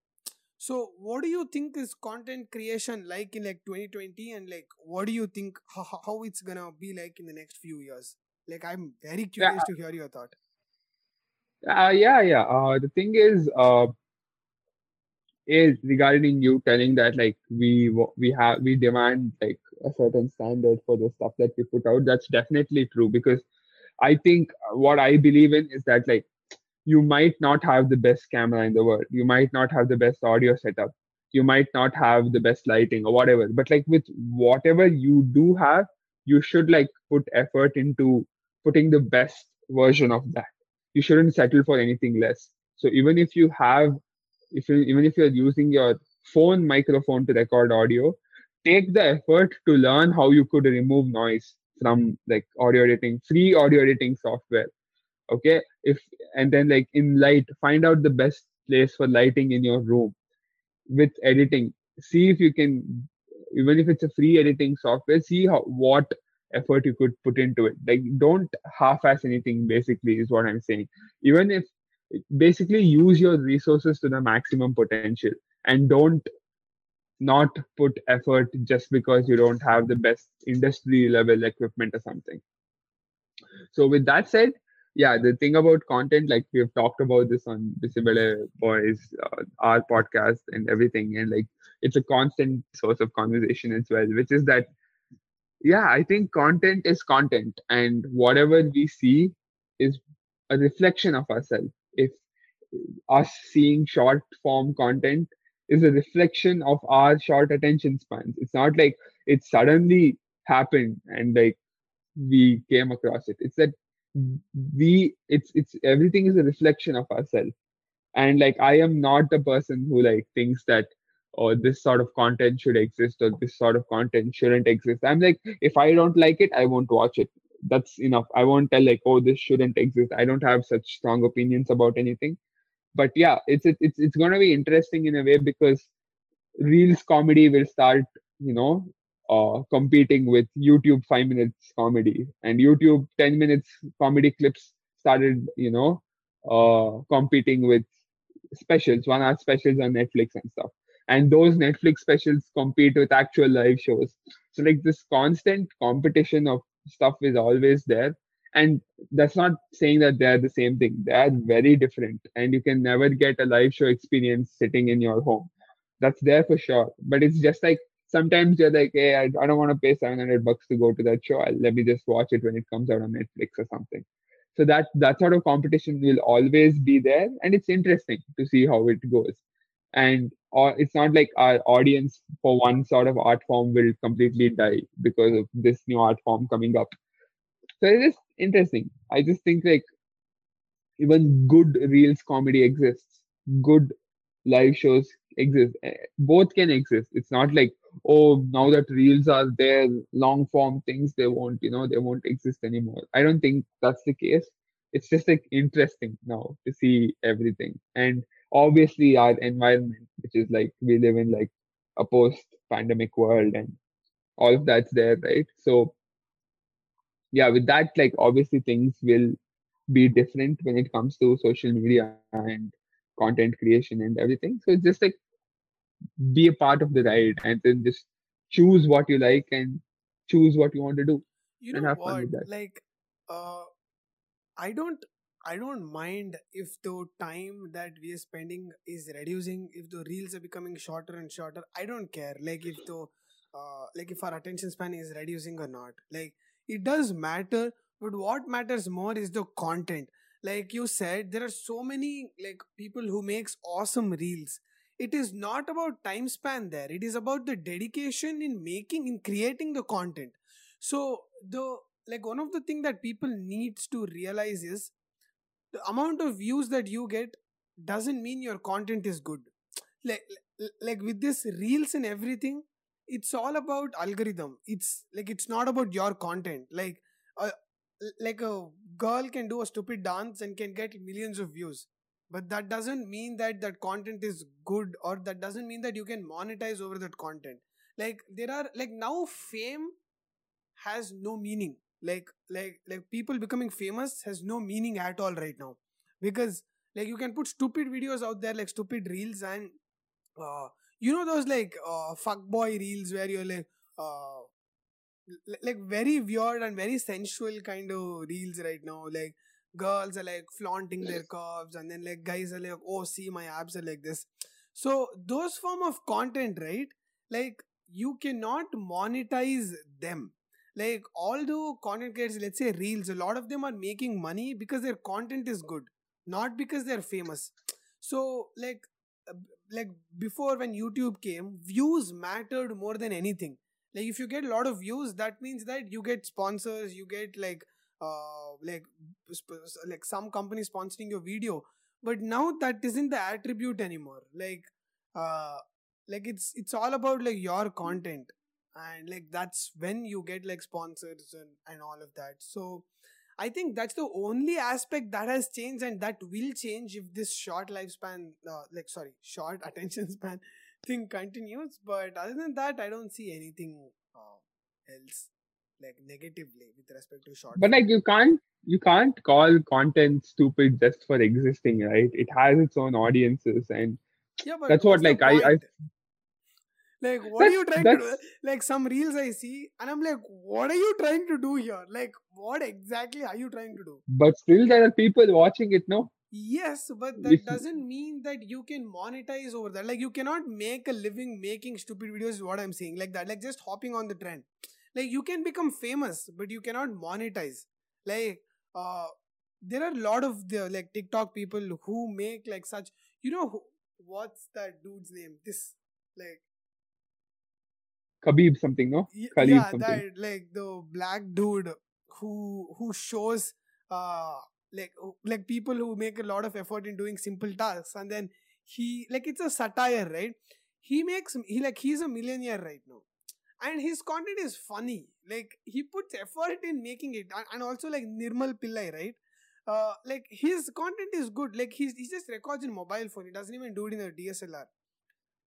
So what do you think is content creation like in, like, twenty twenty, and, like, what do you think how, how it's gonna be like in the next few years? Like, I'm very curious yeah. to hear your thought. Uh, yeah, yeah. Uh, the thing is, uh, is regarding you telling that, like, we we have we demand, like, a certain standard for the stuff that we put out. That's definitely true, because I think what I believe in is that, like, you might not have the best camera in the world, you might not have the best audio setup, you might not have the best lighting or whatever. But, like, with whatever you do have, you should, like, put effort into putting the best version of that. You shouldn't settle for anything less. So even if you have, if you, even if you're using your phone microphone to record audio, take the effort to learn how you could remove noise from, like, audio editing, free audio editing software. Okay. If, and then, like, in light, find out the best place for lighting in your room with editing. See if you can, even if it's a free editing software, see how, what effort you could put into it. Like, don't half-ass anything, basically, is what I'm saying. Even if, basically, use your resources to the maximum potential, and don't not put effort just because you don't have the best industry-level equipment or something. So with that said, yeah, the thing about content, like, we've talked about this on Bisi Bele Bois, uh, our podcast and everything. And, like, it's a constant source of conversation as well, which is that, yeah, I think content is content, and whatever we see is a reflection of ourselves. If us seeing short form content is a reflection of our short attention spans, it's not like it suddenly happened and, like, we came across it. It's that we it's it's everything is a reflection of ourselves. And, like, I am not the person who, like, thinks that, or oh, this sort of content should exist, or this sort of content shouldn't exist. I'm like, if I don't like it, I won't watch it. That's enough. I won't tell, like, oh, this shouldn't exist. I don't have such strong opinions about anything. But yeah, it's it's it's gonna be interesting in a way, because Reels comedy will start, you know, Uh, competing with YouTube five minutes comedy, and YouTube ten minutes comedy clips started, you know, uh, competing with specials, one hour specials on Netflix and stuff. And those Netflix specials compete with actual live shows. So, like, this constant competition of stuff is always there. And that's not saying that they're the same thing. They are very different, and you can never get a live show experience sitting in your home. that's there for sure. But it's just like, sometimes you're like, hey, I, I don't want to pay seven hundred bucks to go to that show. I'll, let me just watch it when it comes out on Netflix or something. So that, that sort of competition will always be there. And it's interesting to see how it goes. And uh, it's not like our audience for one sort of art form will completely die because of this new art form coming up. So it is interesting. I just think like even good reels comedy exists. Good live shows exist. Both can exist. It's not like, oh, now that reels are there, long form things, they won't, you know, they won't exist anymore. I don't think that's the case. It's just like interesting now to see everything. And obviously our environment, which is like, we live in like a post-pandemic world and all of that's there, right? So yeah, with that, like obviously things will be different when it comes to social media and content creation and everything. So it's just like, be a part of the ride and then just choose what you like and choose what you want to do. You know, and have what? Fun with that. Like, uh, I don't, I don't mind if the time that we are spending is reducing, if the reels are becoming shorter and shorter. I don't care. Like if the, uh, like if our attention span is reducing or not. Like it does matter, but what matters more is the content. Like you said, there are so many like people who makes awesome reels. It is not about time span there. It is about the dedication in making, in creating the content. So the like one of the things that people needs to realize is the amount of views that you get doesn't mean your content is good. Like, like with this reels and everything, it's all about algorithm. It's like, it's not about your content. Like a, like a girl can do a stupid dance and can get millions of views. But that doesn't mean that that content is good, or that doesn't mean that you can monetize over that content. Like there are like now fame has no meaning. Like, like, like people becoming famous has no meaning at all right now, because like you can put stupid videos out there, like stupid reels and, uh, you know, those like, uh, fuckboy reels where you're like, uh, like very weird and very sensual kind of reels right now. Like, girls are like flaunting their curves, and then like guys are like, oh, see, my abs are like this. So those form of content, right? Like you cannot monetize them. Like although content creators, let's say reels, a lot of them are making money because their content is good, not because they're famous. So like, like before when YouTube came, views mattered more than anything. Like if you get a lot of views, that means that you get sponsors, you get like, uh, like, like some company sponsoring your video. But now that isn't the attribute anymore. Like, uh, like it's, it's all about like your content, and like, that's when you get like sponsors and, and all of that. So I think that's the only aspect that has changed, and that will change if this short lifespan, uh, like, sorry, short attention span thing continues. But other than that, I don't see anything uh, else. Like negatively with respect to short. But like you can't you can't call content stupid just for existing, right? It has its own audiences, and yeah, but that's what like I, I like what are you trying to do? Like some reels I see and I'm like, what are you trying to do here? Like what exactly are you trying to do? But still there are people watching it, no? Yes, but that doesn't mean that you can monetize over that. Like you cannot make a living making stupid videos is what I'm saying. Like that, like just hopping on the trend. Like, you can become famous, but you cannot monetize. Like, uh, there are a lot of, the, like, TikTok people who make, like, such... You know, who, what's that dude's name? This, like... Khabib something, no? Y- Khalib yeah, something. That, like, the black dude who who shows, uh, like, like, people who make a lot of effort in doing simple tasks. And then he... Like, it's a satire, right? He makes... he Like, he's a millionaire right now. And his content is funny. Like, he puts effort in making it. And also, like, Nirmal Pillai, right? Uh, like, his content is good. Like, he's, he just records in mobile phone. He doesn't even do it in a D S L R.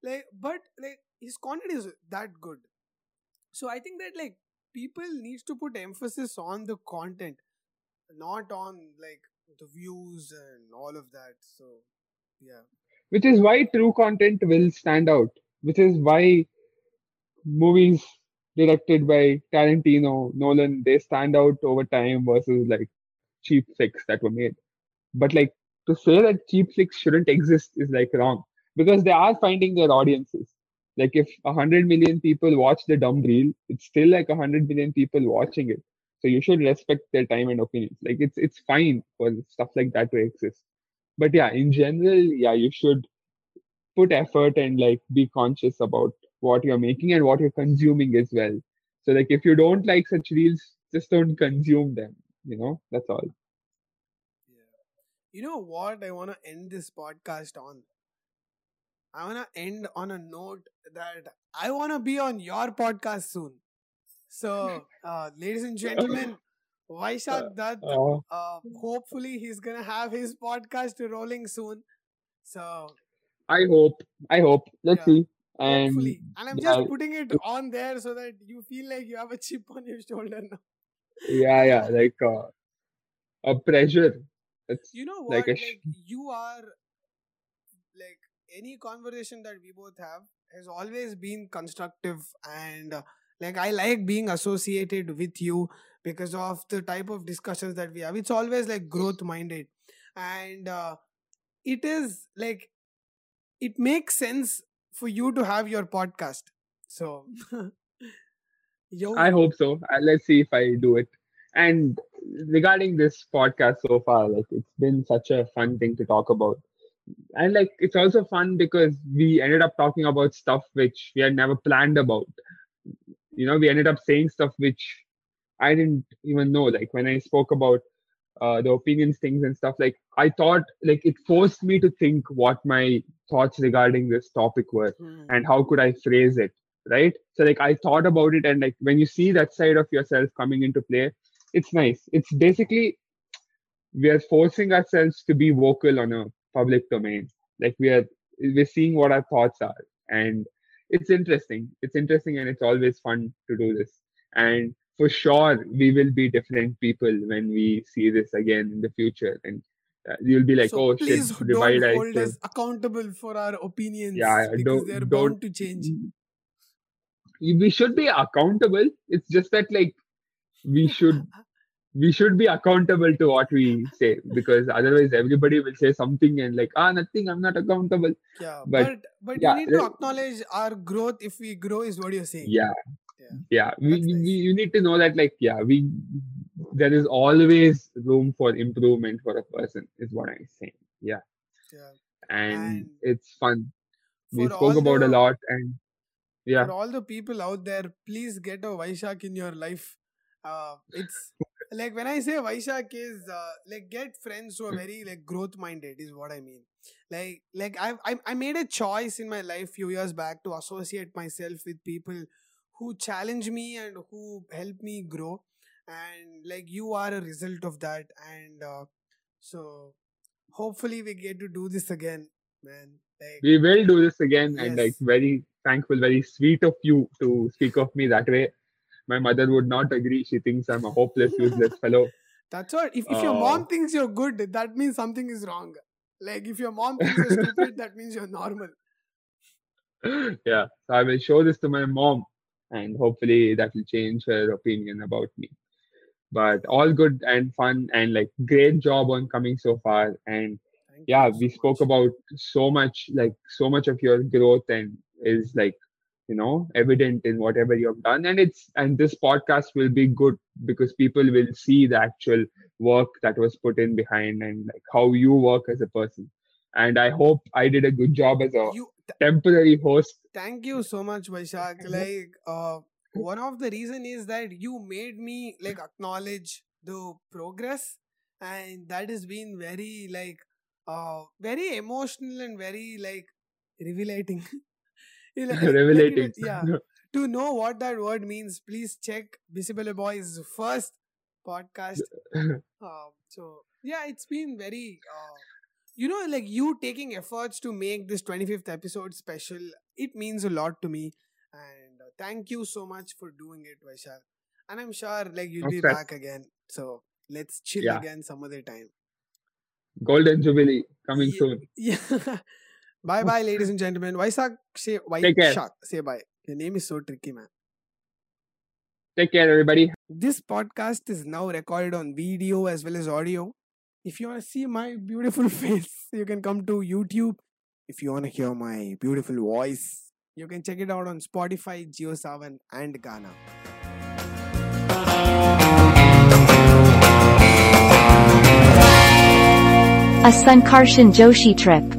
Like, but, like, his content is that good. So, I think that, like, people need to put emphasis on the content. Not on, like, the views and all of that. So, yeah. Which is why true content will stand out. Which is why... movies directed by Tarantino, Nolan, they stand out over time versus like cheap flicks that were made. But like to say that cheap flicks shouldn't exist is like wrong, because they are finding their audiences. Like if one hundred million people watch the dumb reel, it's still like one hundred million people watching it. So you should respect their time and opinions. Like it's it's fine for stuff like that to exist. But yeah, in general, yeah, you should put effort and like be conscious about what you're making and what you're consuming as well. So like if you don't like such reels, just don't consume them. You know, that's all. Yeah. You know what? I want to end this podcast on. I want to end on a note that I want to be on your podcast soon. So, uh, ladies and gentlemen, Vaishakh Dutt, uh, hopefully he's going to have his podcast rolling soon. So, I hope. I hope. Let's yeah, see. And, hopefully. And I'm just yeah, putting it on there so that you feel like you have a chip on your shoulder now. Yeah, yeah. Like uh, a pressure. It's you know what? Like, a like you are like any conversation that we both have has always been constructive, and uh, like I like being associated with you because of the type of discussions that we have. It's always like growth minded, and uh, it is like it makes sense for you to have your podcast. So yo, I hope so. Let's see if I do it. And regarding this podcast so far, like it's been such a fun thing to talk about. And like it's also fun because we ended up talking about stuff which we had never planned about. You know, we ended up saying stuff which I didn't even know. Like when I spoke about uh, the opinions things and stuff, like I thought, like it forced me to think what my thoughts regarding this topic were mm. and how could I phrase it, right? So like I thought about it, and like when you see that side of yourself coming into play, it's nice. It's basically we are forcing ourselves to be vocal on a public domain. Like we are we're seeing what our thoughts are, and it's interesting it's interesting and it's always fun to do this. And for sure we will be different people when we see this again in the future, and uh, you'll be like, so oh please shit, don't hold us to... accountable for our opinions. Yeah, because don't, they're don't, bound to change. We should be accountable. It's just that like we should we should be accountable to what we say, because otherwise everybody will say something and like, ah, nothing, I'm not accountable. Yeah, but but, but yeah, you need to acknowledge our growth if we grow is what you're saying. Yeah, yeah. yeah. We, nice. we you need to know that like, yeah, we there is always room for improvement for a person is what I'm saying. Yeah, yeah. And, and it's fun. We spoke about the, a lot and yeah. For all the people out there, please get a Vaishakh in your life. Uh, it's like when I say Vaishakh is uh, like get friends who are very like growth minded is what I mean. Like like I I I made a choice in my life few years back to associate myself with people who challenge me and who help me grow, and like you are a result of that. And uh, so hopefully we get to do this again, man. Like, we will do this again, yes. And like very thankful, very sweet of you to speak of me that way. My mother would not agree. She thinks I'm a hopeless, useless fellow. That's what. If, if your uh, mom thinks you're good, that means something is wrong. Like if your mom thinks you're stupid, that means you're normal. Yeah. So I will show this to my mom, and hopefully that will change her opinion about me. But all good and fun, and like great job on coming so far. And Thank yeah, we so spoke much. about so much, like so much of your growth, and is like, you know, evident in whatever you have done. And it's and this podcast will be good because people will see the actual work that was put in behind, and like how you work as a person. And I hope I did a good job as a you, th- temporary host. Thank you so much, Vaishakh. Like uh, one of the reason is that you made me like acknowledge the progress, and that has been very like uh, very emotional and very like revelating. Like, Revelating. Yeah. To know what that word means, please check Bisi Bele Bois' first podcast. Uh, so, yeah, it's been very, uh, you know, like you taking efforts to make this twenty-fifth episode special. It means a lot to me. And uh, thank you so much for doing it, Vaishakh. And I'm sure like you'll okay. be back again. So, let's chill yeah. again some other time. Golden Jubilee coming yeah. soon. Yeah. Bye bye, ladies and gentlemen. Vaishakh, say Vaishakh, say bye. Your name is so tricky, man. Take care, everybody. This podcast is now recorded on video as well as audio. If you want to see my beautiful face, you can come to YouTube if you want to hear my beautiful voice, you can check it out on Spotify, JioSaavn and Gaana. A Sankarshan Joshi trip.